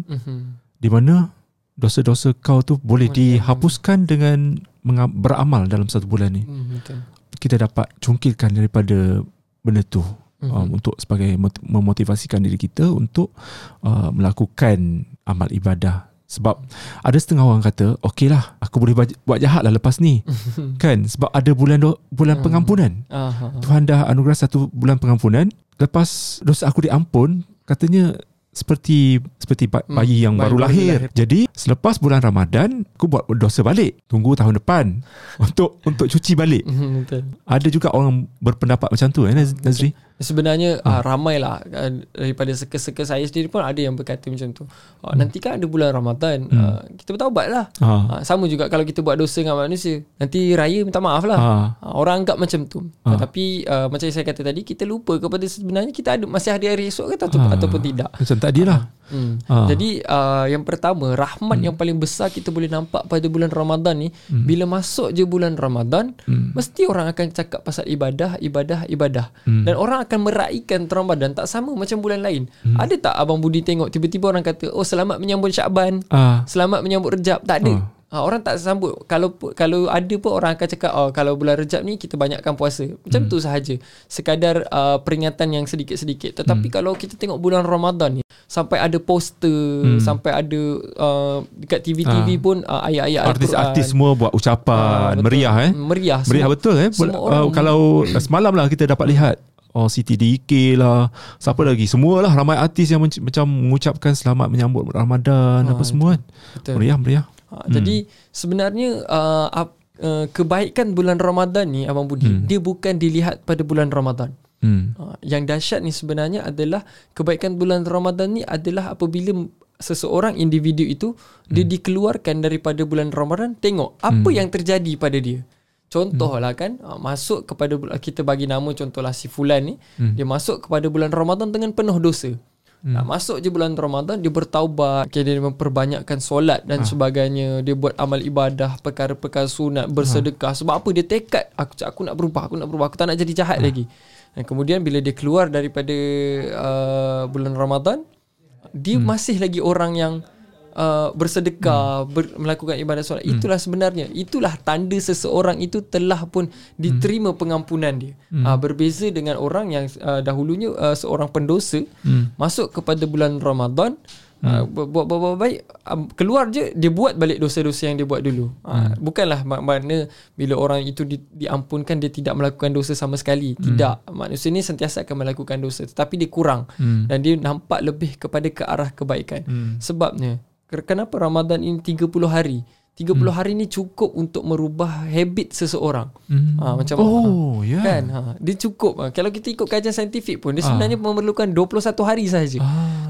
di mana dosa-dosa kau tu boleh dihapuskan dengan beramal dalam satu bulan ni. Kita dapat cungkilkan daripada benda tu untuk sebagai memotivasikan diri kita untuk melakukan amal ibadah. Sebab ada setengah orang kata, okey lah, aku boleh buat jahat lah lepas ni. Kan? Sebab ada bulan pengampunan. Tuhan dah anugerah satu bulan pengampunan. Lepas dosa aku diampun, katanya seperti bayi yang baru lahir. Jadi selepas bulan Ramadan aku buat dosa balik, tunggu tahun depan untuk cuci balik. Ada juga orang berpendapat macam tu, Nazri? Sebenarnya ramailah daripada seka-seka saya sendiri pun ada yang berkata macam tu. Nanti kan ada bulan Ramadan, kita bertaubat lah. Sama juga kalau kita buat dosa dengan manusia, nanti raya minta maaf lah. Orang anggap macam tu. Tapi macam saya kata tadi, kita lupa kepada sebenarnya kita ada masih hari-hari esok ke ataupun tidak. Macam tadi lah. Jadi yang pertama, rahmat yang paling besar kita boleh nampak pada bulan Ramadan ni, bila masuk je bulan Ramadan, mesti orang akan cakap pasal ibadah. Dan orang akan meraihkan Ramadan tak sama macam bulan lain. Ada tak Abang Budi tengok tiba-tiba orang kata, oh selamat menyambut Syakban, selamat menyambut Rejab? Tak ada. Orang tak sambut. Kalau ada pun orang akan cakap, oh kalau bulan Rejab ni kita banyakkan puasa. Macam tu sahaja, sekadar peringatan yang sedikit-sedikit. Tetapi kalau kita tengok bulan Ramadan ni, sampai ada poster, sampai ada dekat TV-TV pun ayat-ayat artis-artis semua buat ucapan. Meriah betul. Kalau semalam lah kita dapat lihat, Siti DK lah, siapa lagi, semualah ramai artis yang macam mengucapkan selamat menyambut Ramadan, apa semua kan. Meriah. Jadi sebenarnya kebaikan bulan Ramadan ni, Abang Budi, dia bukan dilihat pada bulan Ramadan. Yang dahsyat ni sebenarnya adalah kebaikan bulan Ramadan ni adalah apabila seseorang individu itu dia dikeluarkan daripada bulan Ramadan, tengok apa yang terjadi pada dia. Contohlah kan, masuk kepada, kita bagi nama contohlah si Fulan ni, dia masuk kepada bulan Ramadan dengan penuh dosa. Masuk je bulan Ramadan dia bertaubat, dia memperbanyakkan solat dan sebagainya, dia buat amal ibadah, perkara-perkara sunat, bersedekah. Sebab apa? Dia tekad, aku nak berubah, aku tak nak jadi jahat lagi. Dan kemudian bila dia keluar daripada bulan Ramadan, dia masih lagi orang yang bersedekah, melakukan ibadah solat. Itulah sebenarnya, itulah tanda seseorang itu telah pun diterima pengampunan dia. Berbeza dengan orang yang dahulunya seorang pendosa, masuk kepada bulan Ramadan, buat baik, keluar je dia buat balik dosa-dosa yang dia buat dulu. Bukanlah makna bila orang itu diampunkan dia tidak melakukan dosa sama sekali. Tidak, manusia ni sentiasa akan melakukan dosa, tetapi dia kurang dan dia nampak lebih kepada ke arah kebaikan. Sebabnya kenapa Ramadan ini 30 hari? 30 hari ni cukup untuk merubah habit seseorang. Macam yeah. Kan? Dia cukup. Kalau kita ikut kajian saintifik pun, dia sebenarnya memerlukan 21 hari sahaja.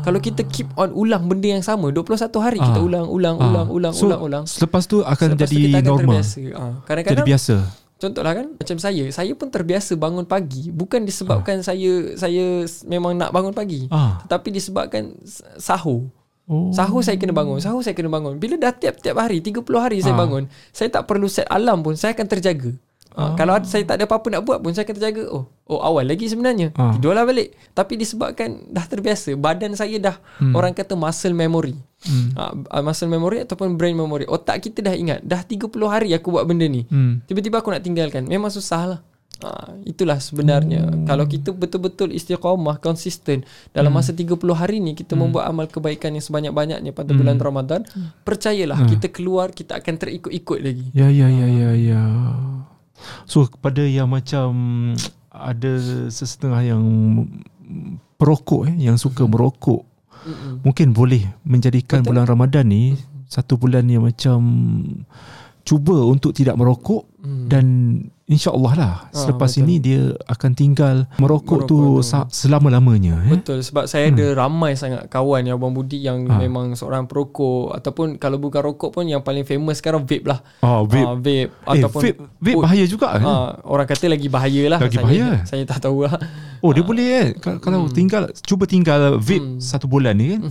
Kalau kita keep on ulang benda yang sama 21 hari, kita ulang. Selepas tu akan jadi normal. Kadang-kadang jadi biasa. Contohlah kan, macam saya pun terbiasa bangun pagi, bukan disebabkan saya memang nak bangun pagi, tetapi disebabkan sahur. Sahur saya kena bangun. Bila dah tiap-tiap hari 30 hari saya bangun, saya tak perlu set alarm pun, saya akan terjaga. Kalau saya tak ada apa-apa nak buat pun, saya akan terjaga. Oh awal lagi sebenarnya, tidurlah balik. Tapi disebabkan dah terbiasa, badan saya dah, orang kata muscle memory, muscle memory ataupun brain memory, otak kita dah ingat, dah 30 hari aku buat benda ni, tiba-tiba aku nak tinggalkan, memang susah lah. Itulah sebenarnya, kalau kita betul-betul istiqamah, konsisten dalam masa 30 hari ni, kita membuat amal kebaikan yang sebanyak-banyaknya pada bulan Ramadan, percayalah, kita keluar, kita akan terikut-ikut lagi. Ya. So kepada yang macam ada sesetengah yang perokok, yang suka merokok, mungkin boleh menjadikan bulan Ramadan ni satu bulan yang macam cuba untuk tidak merokok, dan InsyaAllah lah, selepas ini dia akan tinggal merokok tu selama-lamanya. Betul, sebab saya ada ramai sangat kawan yang Abang Budi yang memang seorang perokok, ataupun kalau bukan rokok pun yang paling famous sekarang vape lah. Vape. Ataupun vape bahaya juga. Orang kata lagi bahaya lah. Saya tak tahu lah. Dia boleh kalau cuba tinggal vape 1 bulan ni kan.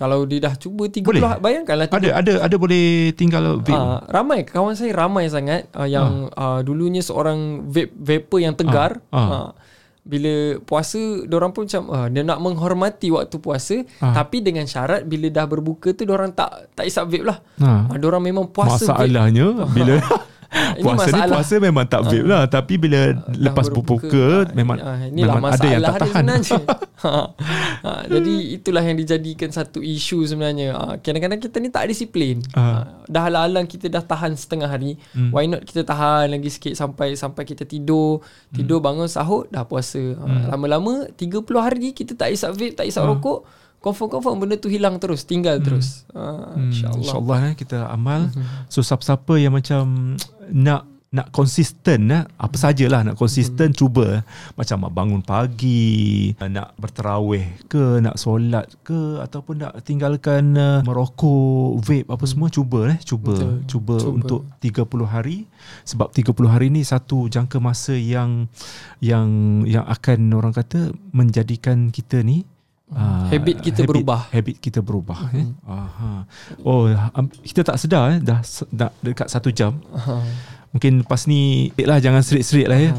Kalau dia dah cuba 30, bayangkanlah. Ada boleh tinggal vape. Ramai kawan saya, ramai sangat yang dulunya seorang vapor yang tegar. Bila puasa, diorang pun macam dia nak menghormati waktu puasa, tapi dengan syarat bila dah berbuka tu diorang tak isap vape lah. Diorang memang puasa. Masalahnya bila puasa memang tak vape lah, tapi bila lepas berbuka memang ada yang tak tahan. Jadi itulah yang dijadikan satu isu sebenarnya. Kadang-kadang kita ni tak disiplin. Dah halang-halang kita dah tahan setengah hari, why not kita tahan lagi sikit sampai kita tidur, bangun, sahur, dah puasa. Lama-lama 30 hari kita tak isap vape, tak isap rokok, confirm benda tu hilang terus, tinggal terus. InsyaAllah kita amal. So siapa-siapa yang macam nak konsisten, apa sajalah nak konsisten, cuba macam bangun pagi, nak berterawih ke, nak solat ke, ataupun nak tinggalkan merokok, vape, apa semua, cuba untuk 30 hari. Sebab 30 hari ni satu jangka masa yang akan orang kata menjadikan kita ni habit kita berubah. Kita tak sedar dah dekat 1 jam. Mungkin lepas ni jangan serik-serik lah ya.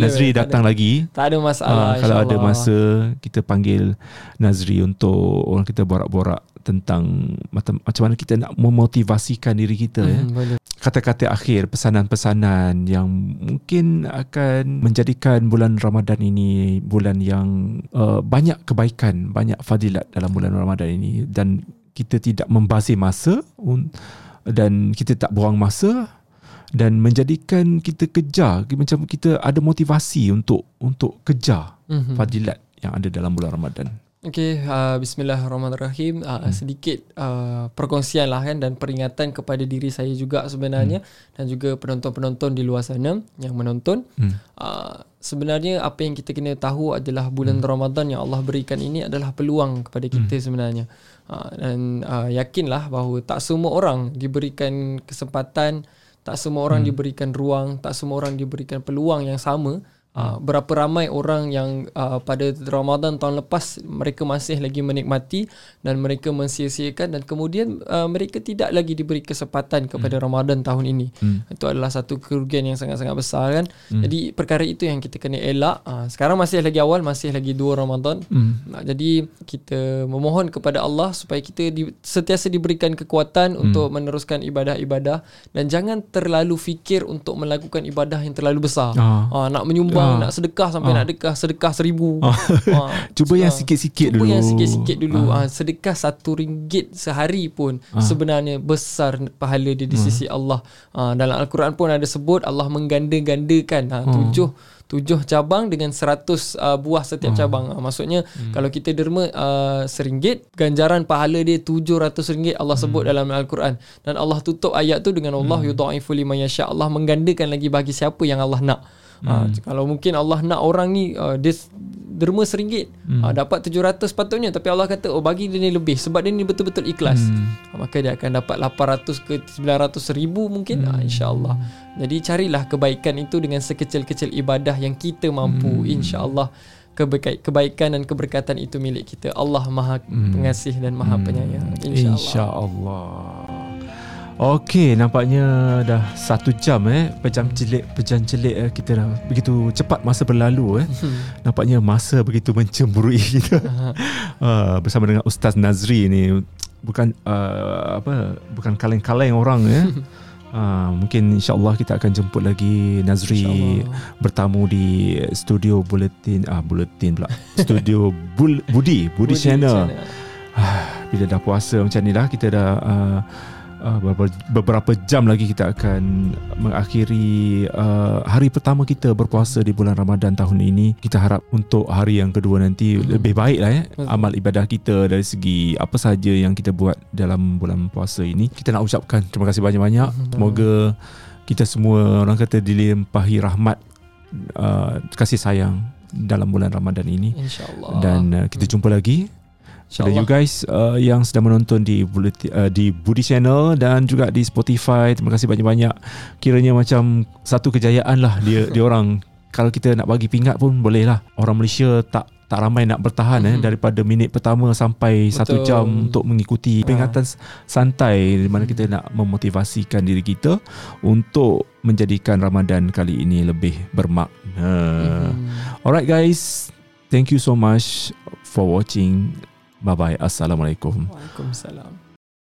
Nazri datang lagi. Tak ada masalah. Kalau ada masa kita panggil Nazri untuk orang kita borak-borak tentang macam mana kita nak memotivasikan diri kita. Kata-kata akhir, pesanan-pesanan yang mungkin akan menjadikan bulan Ramadan ini bulan yang banyak kebaikan, banyak fadilat dalam bulan Ramadan ini, dan kita tidak membazir masa dan kita tak buang masa, dan menjadikan kita kejar, macam kita ada motivasi untuk kejar fadilat yang ada dalam bulan Ramadan. Okey, bismillahirrahmanirrahim. Sedikit perkongsian lah kan, dan peringatan kepada diri saya juga sebenarnya, dan juga penonton-penonton di luar sana yang menonton. Sebenarnya apa yang kita kena tahu adalah bulan Ramadan yang Allah berikan ini adalah peluang kepada kita sebenarnya. Dan yakinlah bahawa tak semua orang diberikan kesempatan, tak semua orang diberikan ruang, tak semua orang diberikan peluang yang sama. Berapa ramai orang yang pada Ramadan tahun lepas mereka masih lagi menikmati dan mereka mensia-siakan, dan kemudian mereka tidak lagi diberi kesempatan kepada Ramadan tahun ini. Itu adalah satu kerugian yang sangat-sangat besar kan. Jadi perkara itu yang kita kena elak. Sekarang masih lagi awal, masih lagi 2 Ramadan. Jadi kita memohon kepada Allah supaya kita sentiasa diberikan kekuatan untuk meneruskan ibadah-ibadah, dan jangan terlalu fikir untuk melakukan ibadah yang terlalu besar. Nak menyumbang, nak sedekah sampai nak sedekah 1,000. Cuba yang sikit-sikit dulu. Sedekah 1 ringgit sehari pun sebenarnya besar pahala dia di sisi Allah. Dalam Al-Quran pun ada sebut Allah mengganda-gandakan 7 7 cabang dengan 100 buah setiap cabang. Maksudnya kalau kita derma RM1, ganjaran pahala dia RM700. Allah sebut dalam Al-Quran. Dan Allah tutup ayat tu dengan Allah yudha'ifu liman yasha. Allah menggandakan lagi bagi siapa yang Allah nak. Kalau mungkin Allah nak orang ni dia derma RM1, dapat 700 sepatutnya, tapi Allah kata oh bagi dia ni lebih sebab dia ni betul-betul ikhlas, maka dia akan dapat 800 ke 900 ribu mungkin, insya-Allah. Jadi carilah kebaikan itu dengan sekecil-kecil ibadah yang kita mampu, insya-Allah kebaikan dan keberkatan itu milik kita. Allah Maha Pengasih dan Maha Penyayang, insya-Allah. Okey, nampaknya dah 1 jam Pejam celik kita dah. Begitu cepat masa berlalu. Nampaknya masa begitu mencemburui kita. Bersama dengan Ustaz Nazri ni bukan kaleng-kaleng orang ya. Mungkin insya-Allah kita akan jemput lagi Nazri bertamu di studio Budi Channel. Bila dah puasa macam ni dah, kita dah beberapa jam lagi kita akan mengakhiri hari pertama kita berpuasa di bulan Ramadan tahun ini. Kita harap untuk hari yang kedua nanti lebih baik lah ya. Amal ibadah kita dari segi apa sahaja yang kita buat dalam bulan puasa ini. Kita nak ucapkan terima kasih banyak-banyak. Semoga kita semua, orang kata, dilimpahi rahmat kasih sayang dalam bulan Ramadan ini, insya-Allah. Dan kita jumpa lagi. Dan you guys yang sedang menonton di Budi Channel dan juga di Spotify, terima kasih banyak-banyak. Kiranya macam satu kejayaan lah dia orang. Kalau kita nak bagi pingat pun boleh lah. Orang Malaysia tak ramai nak bertahan daripada minit pertama sampai 1 jam untuk mengikuti peringatan santai di mana kita nak memotivasikan diri kita untuk menjadikan Ramadan kali ini lebih bermakna. Alright guys, thank you so much for watching. Bye-bye. Assalamualaikum. Waalaikumsalam.